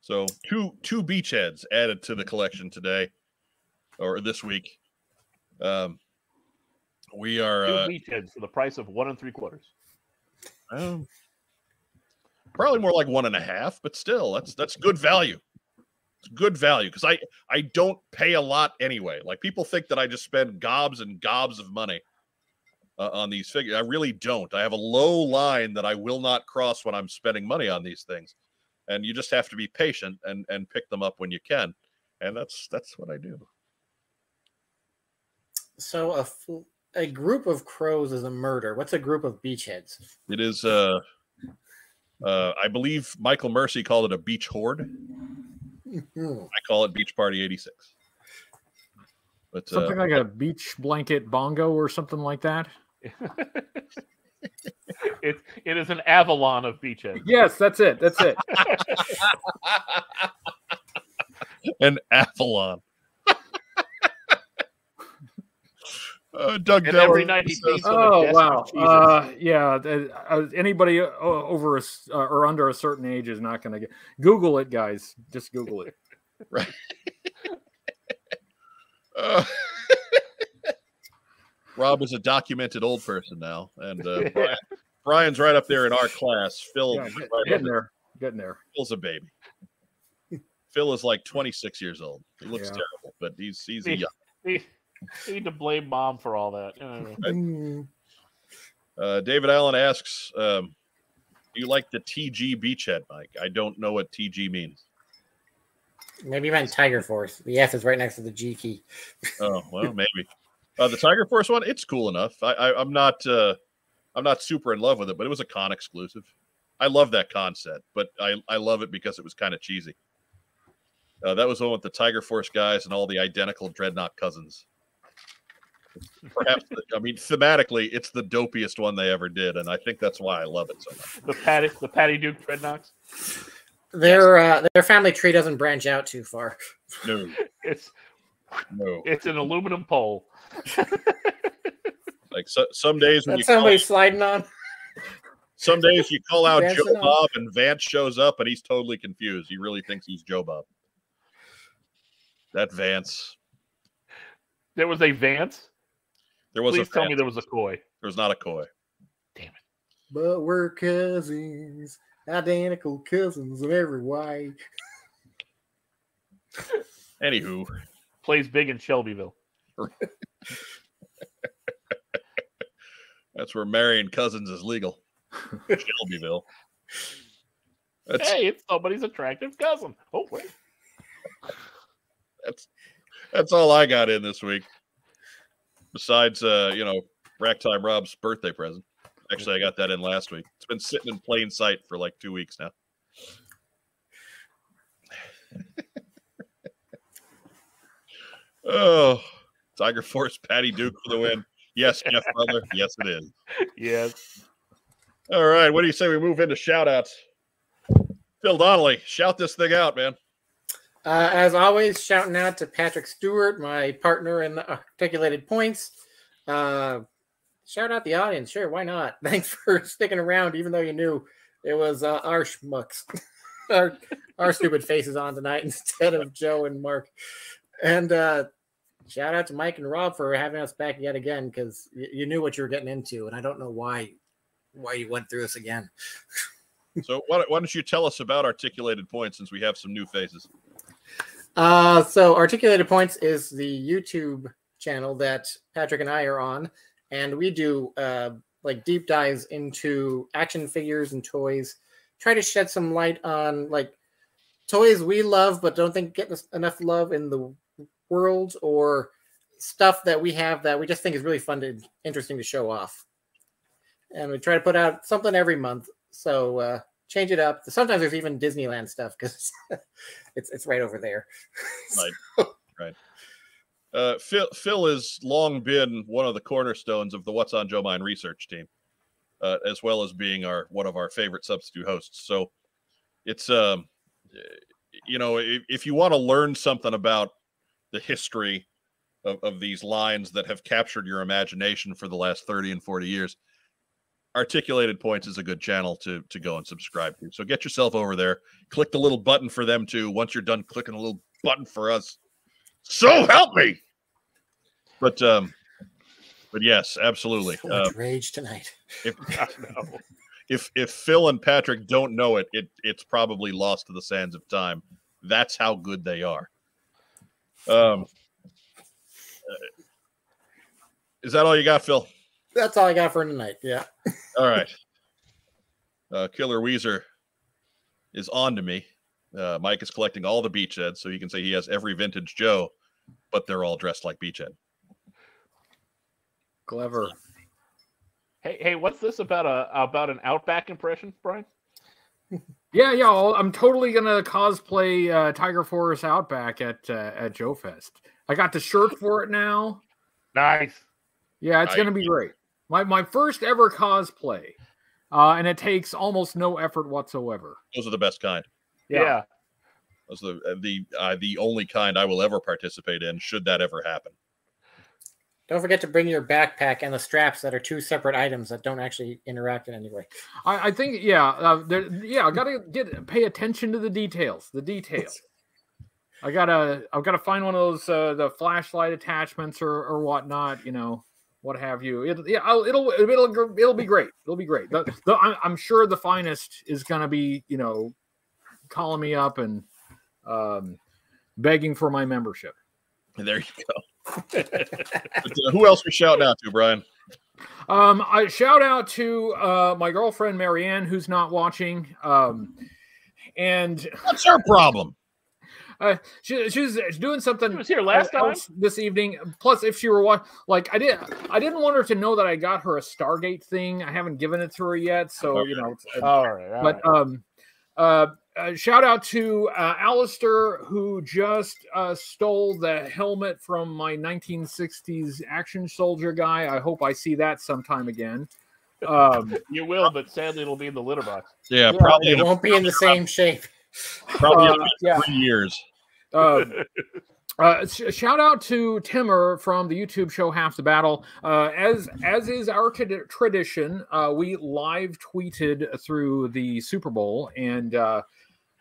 So two two beachheads added to the collection today, or this week. Um, we are two uh, beachheads for the price of one and three quarters. Um, probably more like one and a half, but still, that's that's good value. It's good value because I I don't pay a lot anyway. Like people think that I just spend gobs and gobs of money. Uh, on these figures. I really don't. I have a low line that I will not cross when I'm spending money on these things. And you just have to be patient and, and pick them up when you can. And that's, that's what I do. So a, a group of crows is a murder. What's a group of beachheads? It is, uh, uh, I believe Michael Mercy called it a beach horde. Mm-hmm. I call it Beach Party eighty-six. But, something uh, like a beach blanket bongo or something like that. it, it is an Avalon of beachheads. Yes, that's it. That's it. An Avalon. uh, Doug and every ninety says, oh, wow. Uh, yeah. Uh, anybody over a, uh, or under a certain age is not going to get... Google it, guys. Just Google it. Right. Uh, Rob is a documented old person now, and uh, Brian, Brian's right up there in our class. Phil, yeah, get, right getting there, getting there. Phil's a baby. Phil is like twenty-six years old. He looks yeah. terrible, but he's he's he, a young. He, he need to blame mom for all that. Right. uh, David Allen asks, um, "Do you like the T G beachhead, Mike? I don't know what T G means." Maybe you meant Tiger Force. The F is right next to the G key. Oh well, maybe uh, the Tiger Force one. It's cool enough. I, I, I'm not. Uh, I'm not super in love with it, but it was a con exclusive. I love that concept, but I, I love it because it was kind of cheesy. Uh, that was the one with the Tiger Force guys and all the identical Dreadnought cousins. Perhaps the, I mean thematically, it's the dopiest one they ever did, and I think that's why I love it so much. The Patty, the Patty Duke Dreadnoughts. Their uh, their family tree doesn't branch out too far. No, it's no, it's an aluminum pole. Like so, some days when that's you somebody call, sliding on. Some days you call out Joe Bob off. and Vance shows up and he's totally confused. He really thinks he's Joe Bob. That Vance. There was a Vance? There was Please a tell Vance. me there was a Coy. There was not a Coy. Damn it. But we're cousins. Identical cousins in every way. Anywho. Plays big in Shelbyville. That's where marrying cousins is legal. Shelbyville. That's... Hey, it's somebody's attractive cousin. Oh, wait. That's that's all I got in this week. Besides, uh, you know, Racktime Rob's birthday present. Actually, I got that in last week. It's been sitting in plain sight for like two weeks now. Oh, Tiger Force, Patty Duke for the win. Yes, Jeff Butler. Yes, it is. Yes. All right. What do you say we move into shout-outs? Phil Donnelly, shout this thing out, man. Uh, as always, shouting out to Patrick Stewart, my partner in the Articulated Points. Uh, shout out the audience. Sure, why not? Thanks for sticking around, even though you knew it was uh, our schmucks. our, our stupid faces on tonight instead of Joe and Mark. And uh, shout out to Mike and Rob for having us back yet again, because y- you knew what you were getting into, and I don't know why why you went through this again. So why don't, why don't you tell us about Articulated Points, since we have some new faces? Uh, so Articulated Points is the YouTube channel that Patrick and I are on, and we do uh, like deep dives into action figures and toys, try to shed some light on like toys we love but don't think get enough love in the world, or stuff that we have that we just think is really fun and interesting to show off. And we try to put out something every month, so uh, change it up. Sometimes there's even Disneyland stuff because it's it's right over there. Right, so. right. Uh, Phil Phil has long been one of the cornerstones of the What's on Joe Mine research team, uh, as well as being our one of our favorite substitute hosts. So it's um, you know, if, if you want to learn something about the history of, of these lines that have captured your imagination for the last thirty and forty years. Articulated Points is a good channel to, to go and subscribe to. So get yourself over there. Click the little button for them too. Once you're done clicking a little button for us, so help me. But, um, but yes, absolutely. So much um, rage tonight. If, no, if, if Phil and Patrick don't know it, it, it's probably lost to the sands of time. That's how good they are. Um, uh, is that all you got, Phil? That's all I got for tonight. Yeah. All right. Uh, Killer Weezer is on to me. Uh, Mike is collecting all the Beachheads, so he can say he has every vintage Joe, but they're all dressed like Beachhead. Clever. Hey, hey, what's this about a about an Outback impression, Brian? Yeah, y'all. I'm totally gonna cosplay uh, Tiger Force Outback at uh, at Joe Fest. I got the shirt for it now. Nice. Yeah, it's nice. Gonna be great. My my first ever cosplay, uh, and it takes almost no effort whatsoever. Those are the best kind. Yeah, yeah. Those are the the uh, the only kind I will ever participate in. Should that ever happen? Don't forget to bring your backpack and the straps that are two separate items that don't actually interact in any way. I, I think, yeah, uh, yeah. I gotta get pay attention to the details. The details. I gotta, I've gotta find one of those uh, the flashlight attachments or or whatnot. You know, what have you? It, yeah, I'll, it'll it'll it'll be great. It'll be great. The, the, I'm sure the finest is gonna be, you know, calling me up and um, begging for my membership. There you go. Who else we shout out to, Brian? Um, I shout out to uh, my girlfriend Marianne, who's not watching. Um, and what's her problem? Uh, she, she was doing something. She was here last time this evening. Plus, if she were watching, like I did, I didn't want her to know that I got her a Stargate thing. I haven't given it to her yet, so okay. you know. Uh, all right, all but right. um, uh. Uh, shout out to uh, Alistair, who just uh, stole the helmet from my nineteen sixties action soldier guy. I hope I see that sometime again. Um, you will, but sadly it'll be in the litter box. Yeah, yeah probably. It won't be in the same shape. Probably uh, in yeah. three years. Um, Uh, sh shout out to Timur from the YouTube show Half the Battle. Uh, as as is our tradition, uh, we live tweeted through the Super Bowl, and uh,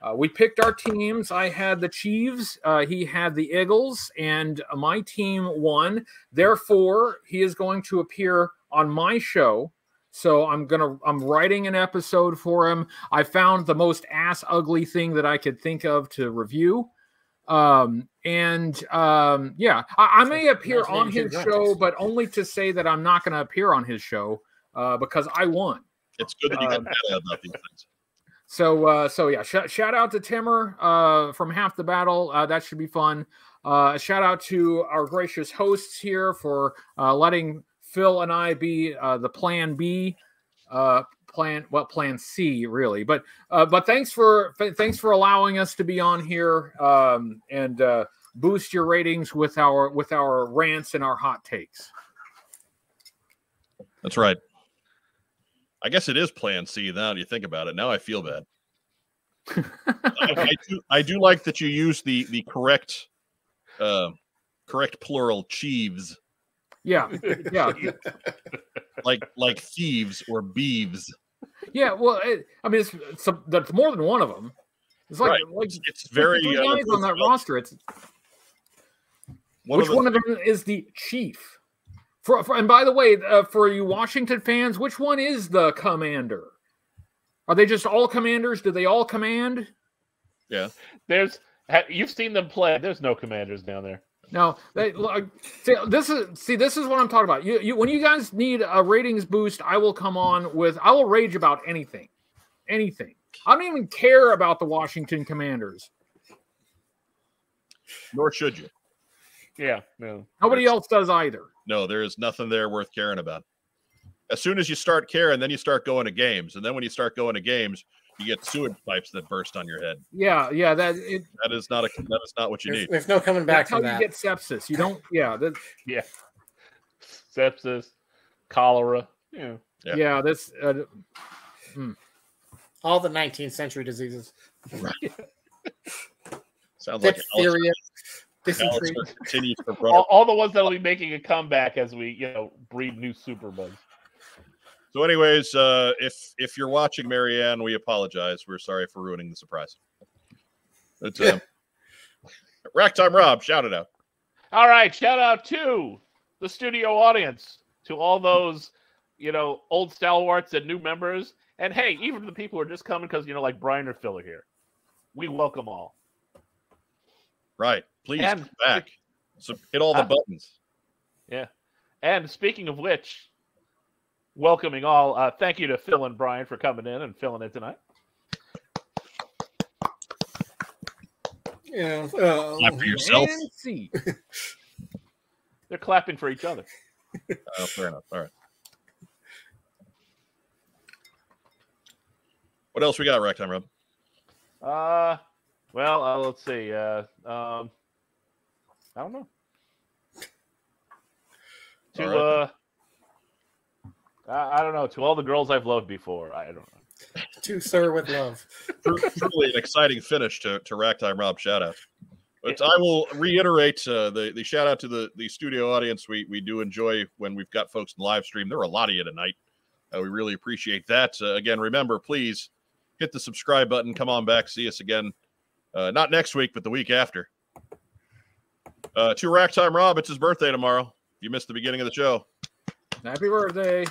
uh, we picked our teams. I had the Chiefs, uh, he had the Eagles, and my team won. Therefore, he is going to appear on my show. So I'm gonna I'm writing an episode for him. I found the most ass ugly thing that I could think of to review. Um, and, um, yeah, I, I may appear on his show, but only to say that I'm not going to appear on his show, uh, because I won. It's good that you got mad about these things. So, uh, so yeah, sh shout out to Timur, uh, from Half the Battle. Uh, that should be fun. Uh, shout out to our gracious hosts here for, uh, letting Phil and I be, uh, the plan B, uh, plan well plan C really, but uh but thanks for thanks for allowing us to be on here, um and uh boost your ratings with our with our rants and our hot takes. That's right. I guess it is plan C now you think about it. Now I feel bad. I, I, do, I do like that you use the the correct uh correct plural, chiefs. Yeah, yeah. like like thieves or beeves. Yeah, well, it, I mean, it's, it's a, there's more than one of them. It's like, right. like it's, it's very guys uh, on that well, roster. It's one which of one of them is the chief? For, for and by the way, uh, for you Washington fans, which one is the commander? Are they just all commanders? Do they all command? Yeah, there's you've seen them play. There's no commanders down there. Now, they, see, this is see this is what I'm talking about. You, you, when you guys need a ratings boost, I will come on with. I will rage about anything, anything. I don't even care about the Washington Commanders. Nor should you. Yeah, no. Nobody else does either. No, there is nothing there worth caring about. As soon as you start caring, then you start going to games, and then when you start going to games, you get sewage pipes that burst on your head. Yeah, yeah, that it, that is not a that is not what you there's, need. There's no coming back. That's from how that. You get sepsis. You don't. Yeah, that, yeah. Sepsis, cholera. Yeah, yeah. yeah that's uh, hmm. all the nineteenth century diseases. Right. Sounds Diphtheria, like dysentery. Continues for all, all the ones that'll be making a comeback as we you know breed new superbugs. So anyways, uh, if if you're watching, Marianne, we apologize. We're sorry for ruining the surprise. It's, um, Rack Time Rob, shout it out. All right, shout out to the studio audience, to all those, you know, old stalwarts and new members. And, hey, even the people who are just coming because, you know, like Brian or Phil are here. We welcome all. Right. Please and, come back. So hit all the uh, buttons. Yeah. And speaking of which... welcoming all. Uh, thank you to Phil and Brian for coming in and filling in tonight. Yeah, uh, clap for yourself. They're clapping for each other. Oh, fair enough. All right. What else we got, Rack Time Rob? Uh, well, uh, let's see. Uh, um, I don't know. To right. uh. I don't know. To all the girls I've loved before, I don't know. To Sir With Love. Truly an exciting finish to, to Rack Time Rob shout out. But I will reiterate uh, the, the shout out to the, the studio audience. We, we do enjoy when we've got folks in live stream. There are a lot of you tonight. Uh, we really appreciate that. Uh, again, remember, please hit the subscribe button. Come on back. See us again. Uh, not next week, but the week after. Uh, to Rack Time Rob, it's his birthday tomorrow. You missed the beginning of the show. Happy birthday.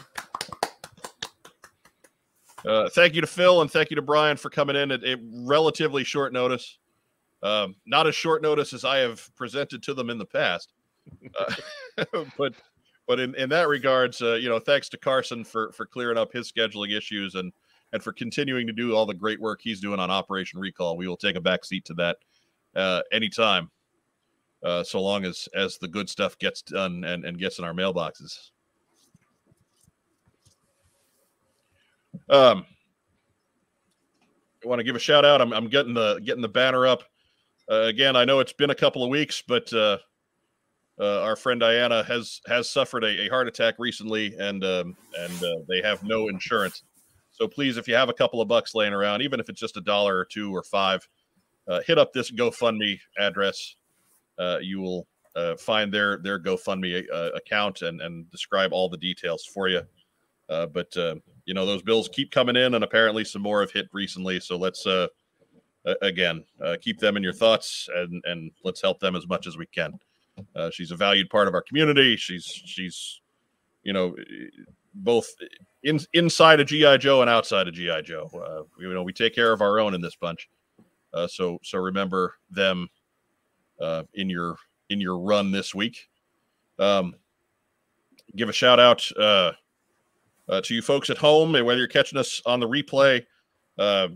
Uh, thank you to Phil and thank you to Brian for coming in at a relatively short notice. Um, not as short notice as I have presented to them in the past. Uh, but but in, in that regards, uh, you know, thanks to Carson for, for clearing up his scheduling issues and, and for continuing to do all the great work he's doing on Operation Recall. We will take a back seat to that uh, anytime, uh, so long as, as the good stuff gets done and, and gets in our mailboxes. Um, I want to give a shout out. I'm, I'm getting the, getting the banner up uh, again. I know it's been a couple of weeks, but, uh, uh our friend Diana has, has suffered a, a heart attack recently and, um, and, uh, they have no insurance. So please, if you have a couple of bucks laying around, even if it's just a dollar or two or five, uh, hit up this GoFundMe address. uh, you will uh, find their their GoFundMe uh, account and and describe all the details for you. Uh, but uh, you know, those bills keep coming in, and apparently some more have hit recently. So let's uh, again uh, keep them in your thoughts, and and let's help them as much as we can. Uh, she's a valued part of our community. She's she's you know, both in, inside of G I Joe and outside of G I Joe. Uh, you know, we take care of our own in this bunch. Uh, so so remember them uh, in your in your run this week. Um, give a shout out uh, uh, to you folks at home, and whether you're catching us on the replay uh,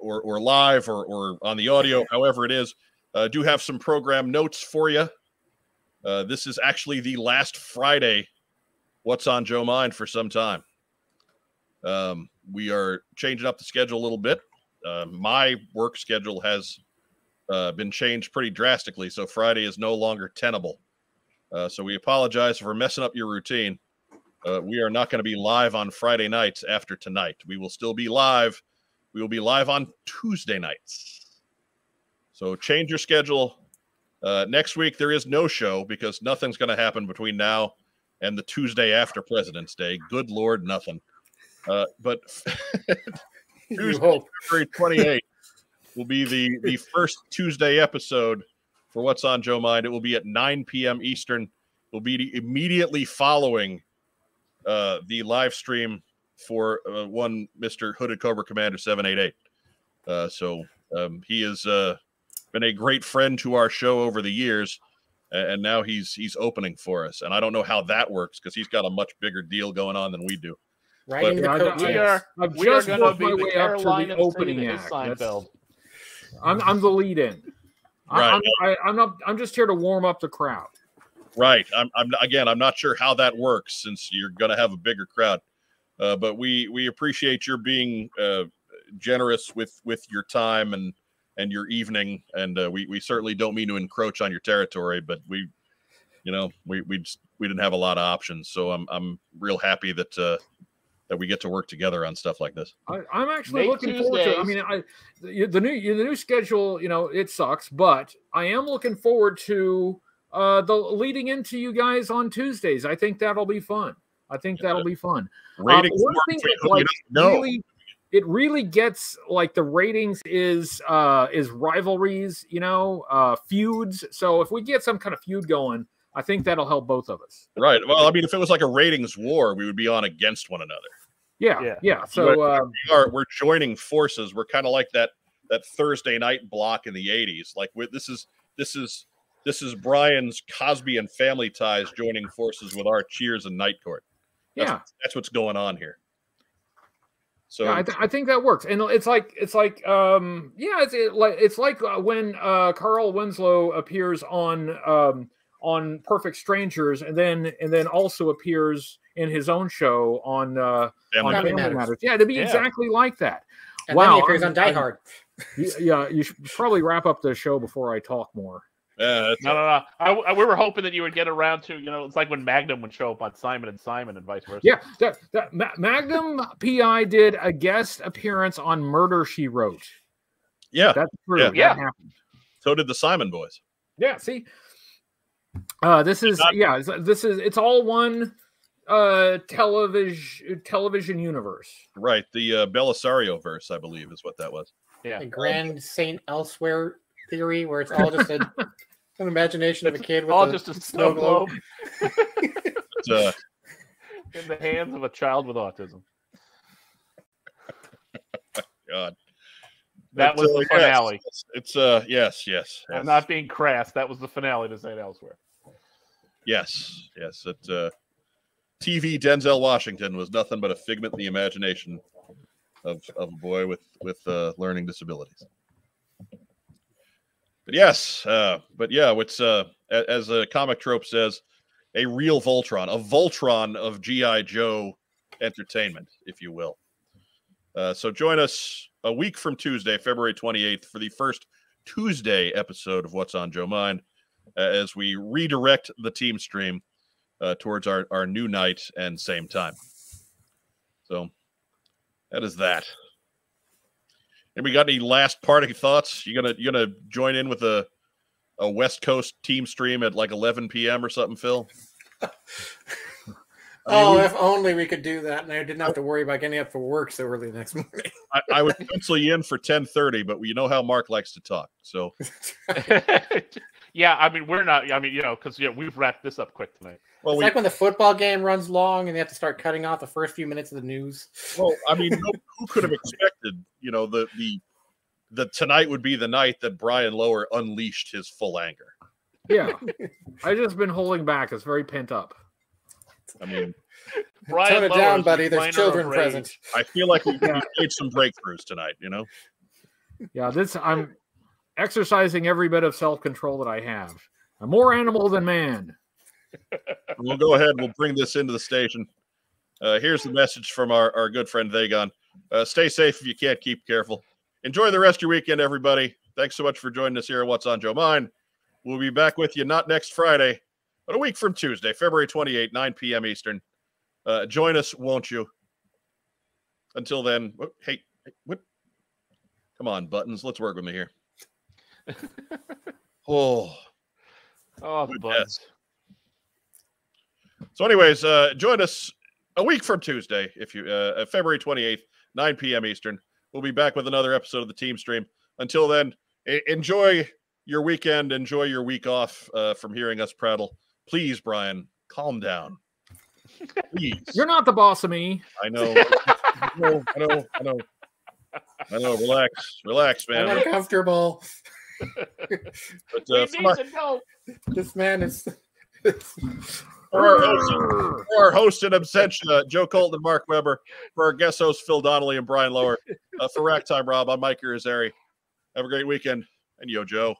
or or live or or on the audio, however it is. Uh, do have some program notes for you. Uh, this is actually the last Friday What's on Joe Mine for some time. Um, we are changing up the schedule a little bit. Uh, my work schedule has uh, been changed pretty drastically, so Friday is no longer tenable. Uh, so we apologize for messing up your routine. Uh, we are not going to be live on Friday nights after tonight. We will still be live. We will be live on Tuesday nights. So change your schedule. Uh, next week, there is no show because nothing's going to happen between now and the Tuesday after President's Day. Good Lord, nothing. Uh, but... Tuesday, February twenty-eighth will be the, the first Tuesday episode for What's on Joe Mine. It will be at nine p m Eastern. It will be immediately following uh, the live stream for uh, one Mister Hooded Cobra Commander seven eighty-eight. Uh, so um, he has uh, been a great friend to our show over the years, and now he's he's opening for us. And I don't know how that works because he's got a much bigger deal going on than we do. Right, but we are, I've we just are worked my way up to the opening act. I'm, I'm the lead-in. Right. I'm, I, I'm not. I'm just here to warm up the crowd. Right. I'm. I'm again. I'm not sure how that works since you're going to have a bigger crowd. Uh, but we we appreciate your being uh, generous with with your time and and your evening. And uh, we we certainly don't mean to encroach on your territory, but we, you know, we we just, we didn't have a lot of options. So I'm I'm real happy that. Uh, that we get to work together on stuff like this. I, I'm actually Make looking Tuesdays. forward to it. I mean, I, the new the new schedule, you know, it sucks, but I am looking forward to uh, the leading into you guys on Tuesdays. I think that'll be fun. I think yeah. that'll be fun. Ratings um, one thing that, like, really, it really gets, like, the ratings is uh, is rivalries, you know, uh, feuds. So if we get some kind of feud going, I think that'll help both of us. Right. Well, I mean, if it was like a ratings war, we would be on against one another. Yeah, yeah. yeah. So uh, we are we're joining forces. We're kind of like that that Thursday night block in the eighties. Like we're, this is this is this is Brian's Cosby and Family Ties joining forces with our Cheers and Night Court. That's, yeah, that's what's going on here. So yeah, I, th I think that works, and it's like it's like um, yeah, it's it, like it's like when uh, Carl Winslow appears on um, on Perfect Strangers, and then and then also appears in his own show on uh, Family, on Family Matters. Matters. Yeah, it'd be yeah. exactly like that. And wow, then he appears on Die Hard. You, yeah, you should probably wrap up the show before I talk more. Yeah, no, no, no. I, I, we were hoping that you would get around to, you know, it's like when Magnum would show up on Simon and Simon and vice versa. Yeah, that, that Ma Magnum P I did a guest appearance on Murder, She Wrote. Yeah, that's true. Yeah, yeah. That happened. So did the Simon Boys. Yeah, see, uh, this is Not yeah, this is it's all one. Uh, television television universe. Right, the uh, Belisario verse, I believe, is what that was. Yeah, the Grand Saint Elsewhere theory, where it's all just a, an imagination it's of a kid with all a, just a snow globe, globe. uh... in the hands of a child with autism. God, that was uh, the finale. Yes, it's uh, yes, yes, yes. I'm not being crass. That was the finale to Saint Elsewhere. Yes, yes, it. Uh... T V Denzel Washington was nothing but a figment of the imagination of, of a boy with with uh, learning disabilities. But yes, uh, but yeah, it's uh, as a comic trope says, a real Voltron, a Voltron of G I Joe entertainment, if you will. Uh, so join us a week from Tuesday, February twenty-eighth, for the first Tuesday episode of What's on Joe Mine, uh, as we redirect the team stream Uh, towards our, our new night and same time. So that is that. And we got any last parting thoughts? You gonna you gonna join in with a a West Coast team stream at like eleven p m or something, Phil? Oh, I mean, if only we could do that, and I didn't have to worry about getting up for work so early the next morning. I, I would pencil you in for ten thirty, but you know how Mark likes to talk, so. Yeah, I mean, we're not, I mean, you know, because yeah, we've wrapped this up quick tonight. Well, it's we, like when the football game runs long and they have to start cutting off the first few minutes of the news. Well, I mean, no, who could have expected, you know, the, the, the tonight would be the night that Brian Lower unleashed his full anger. Yeah, I've just been holding back. It's very pent up. I mean, Brian turn it Lower down, buddy. There's children present. I feel like we yeah. made some breakthroughs tonight, you know? Yeah, this I'm exercising every bit of self-control that I have. I'm more animal than man. We'll go ahead. We'll bring this into the station. Uh, here's the message from our, our good friend Vagon. Uh, stay safe if you can't, keep careful. Enjoy the rest of your weekend, everybody. Thanks so much for joining us here at What's on Joe Mine. We'll be back with you not next Friday, but a week from Tuesday, February twenty-eighth, nine p m Eastern. Uh, join us, won't you? Until then, hey, what? Come on, buttons. Let's work with me here. oh, oh, the buttons. So, anyways, uh, join us a week from Tuesday, if you uh, February twenty-eighth, nine p m Eastern. We'll be back with another episode of the Team Stream. Until then, enjoy your weekend. Enjoy your week off uh, from hearing us prattle. Please, Brian, calm down. Please. You're not the boss of me. I know. I know. I know. I know. I know. Relax. Relax, man. I'm uncomfortable. But, uh, we need to know. This man is... For our, host, for our host in absentia, Joe Colton and Mark Weber. For our guest hosts, Phil Donnelly and Brian Lower. Uh, for Rack Time Rob, I'm Mike Irizarry. Have a great weekend. And yo, Joe.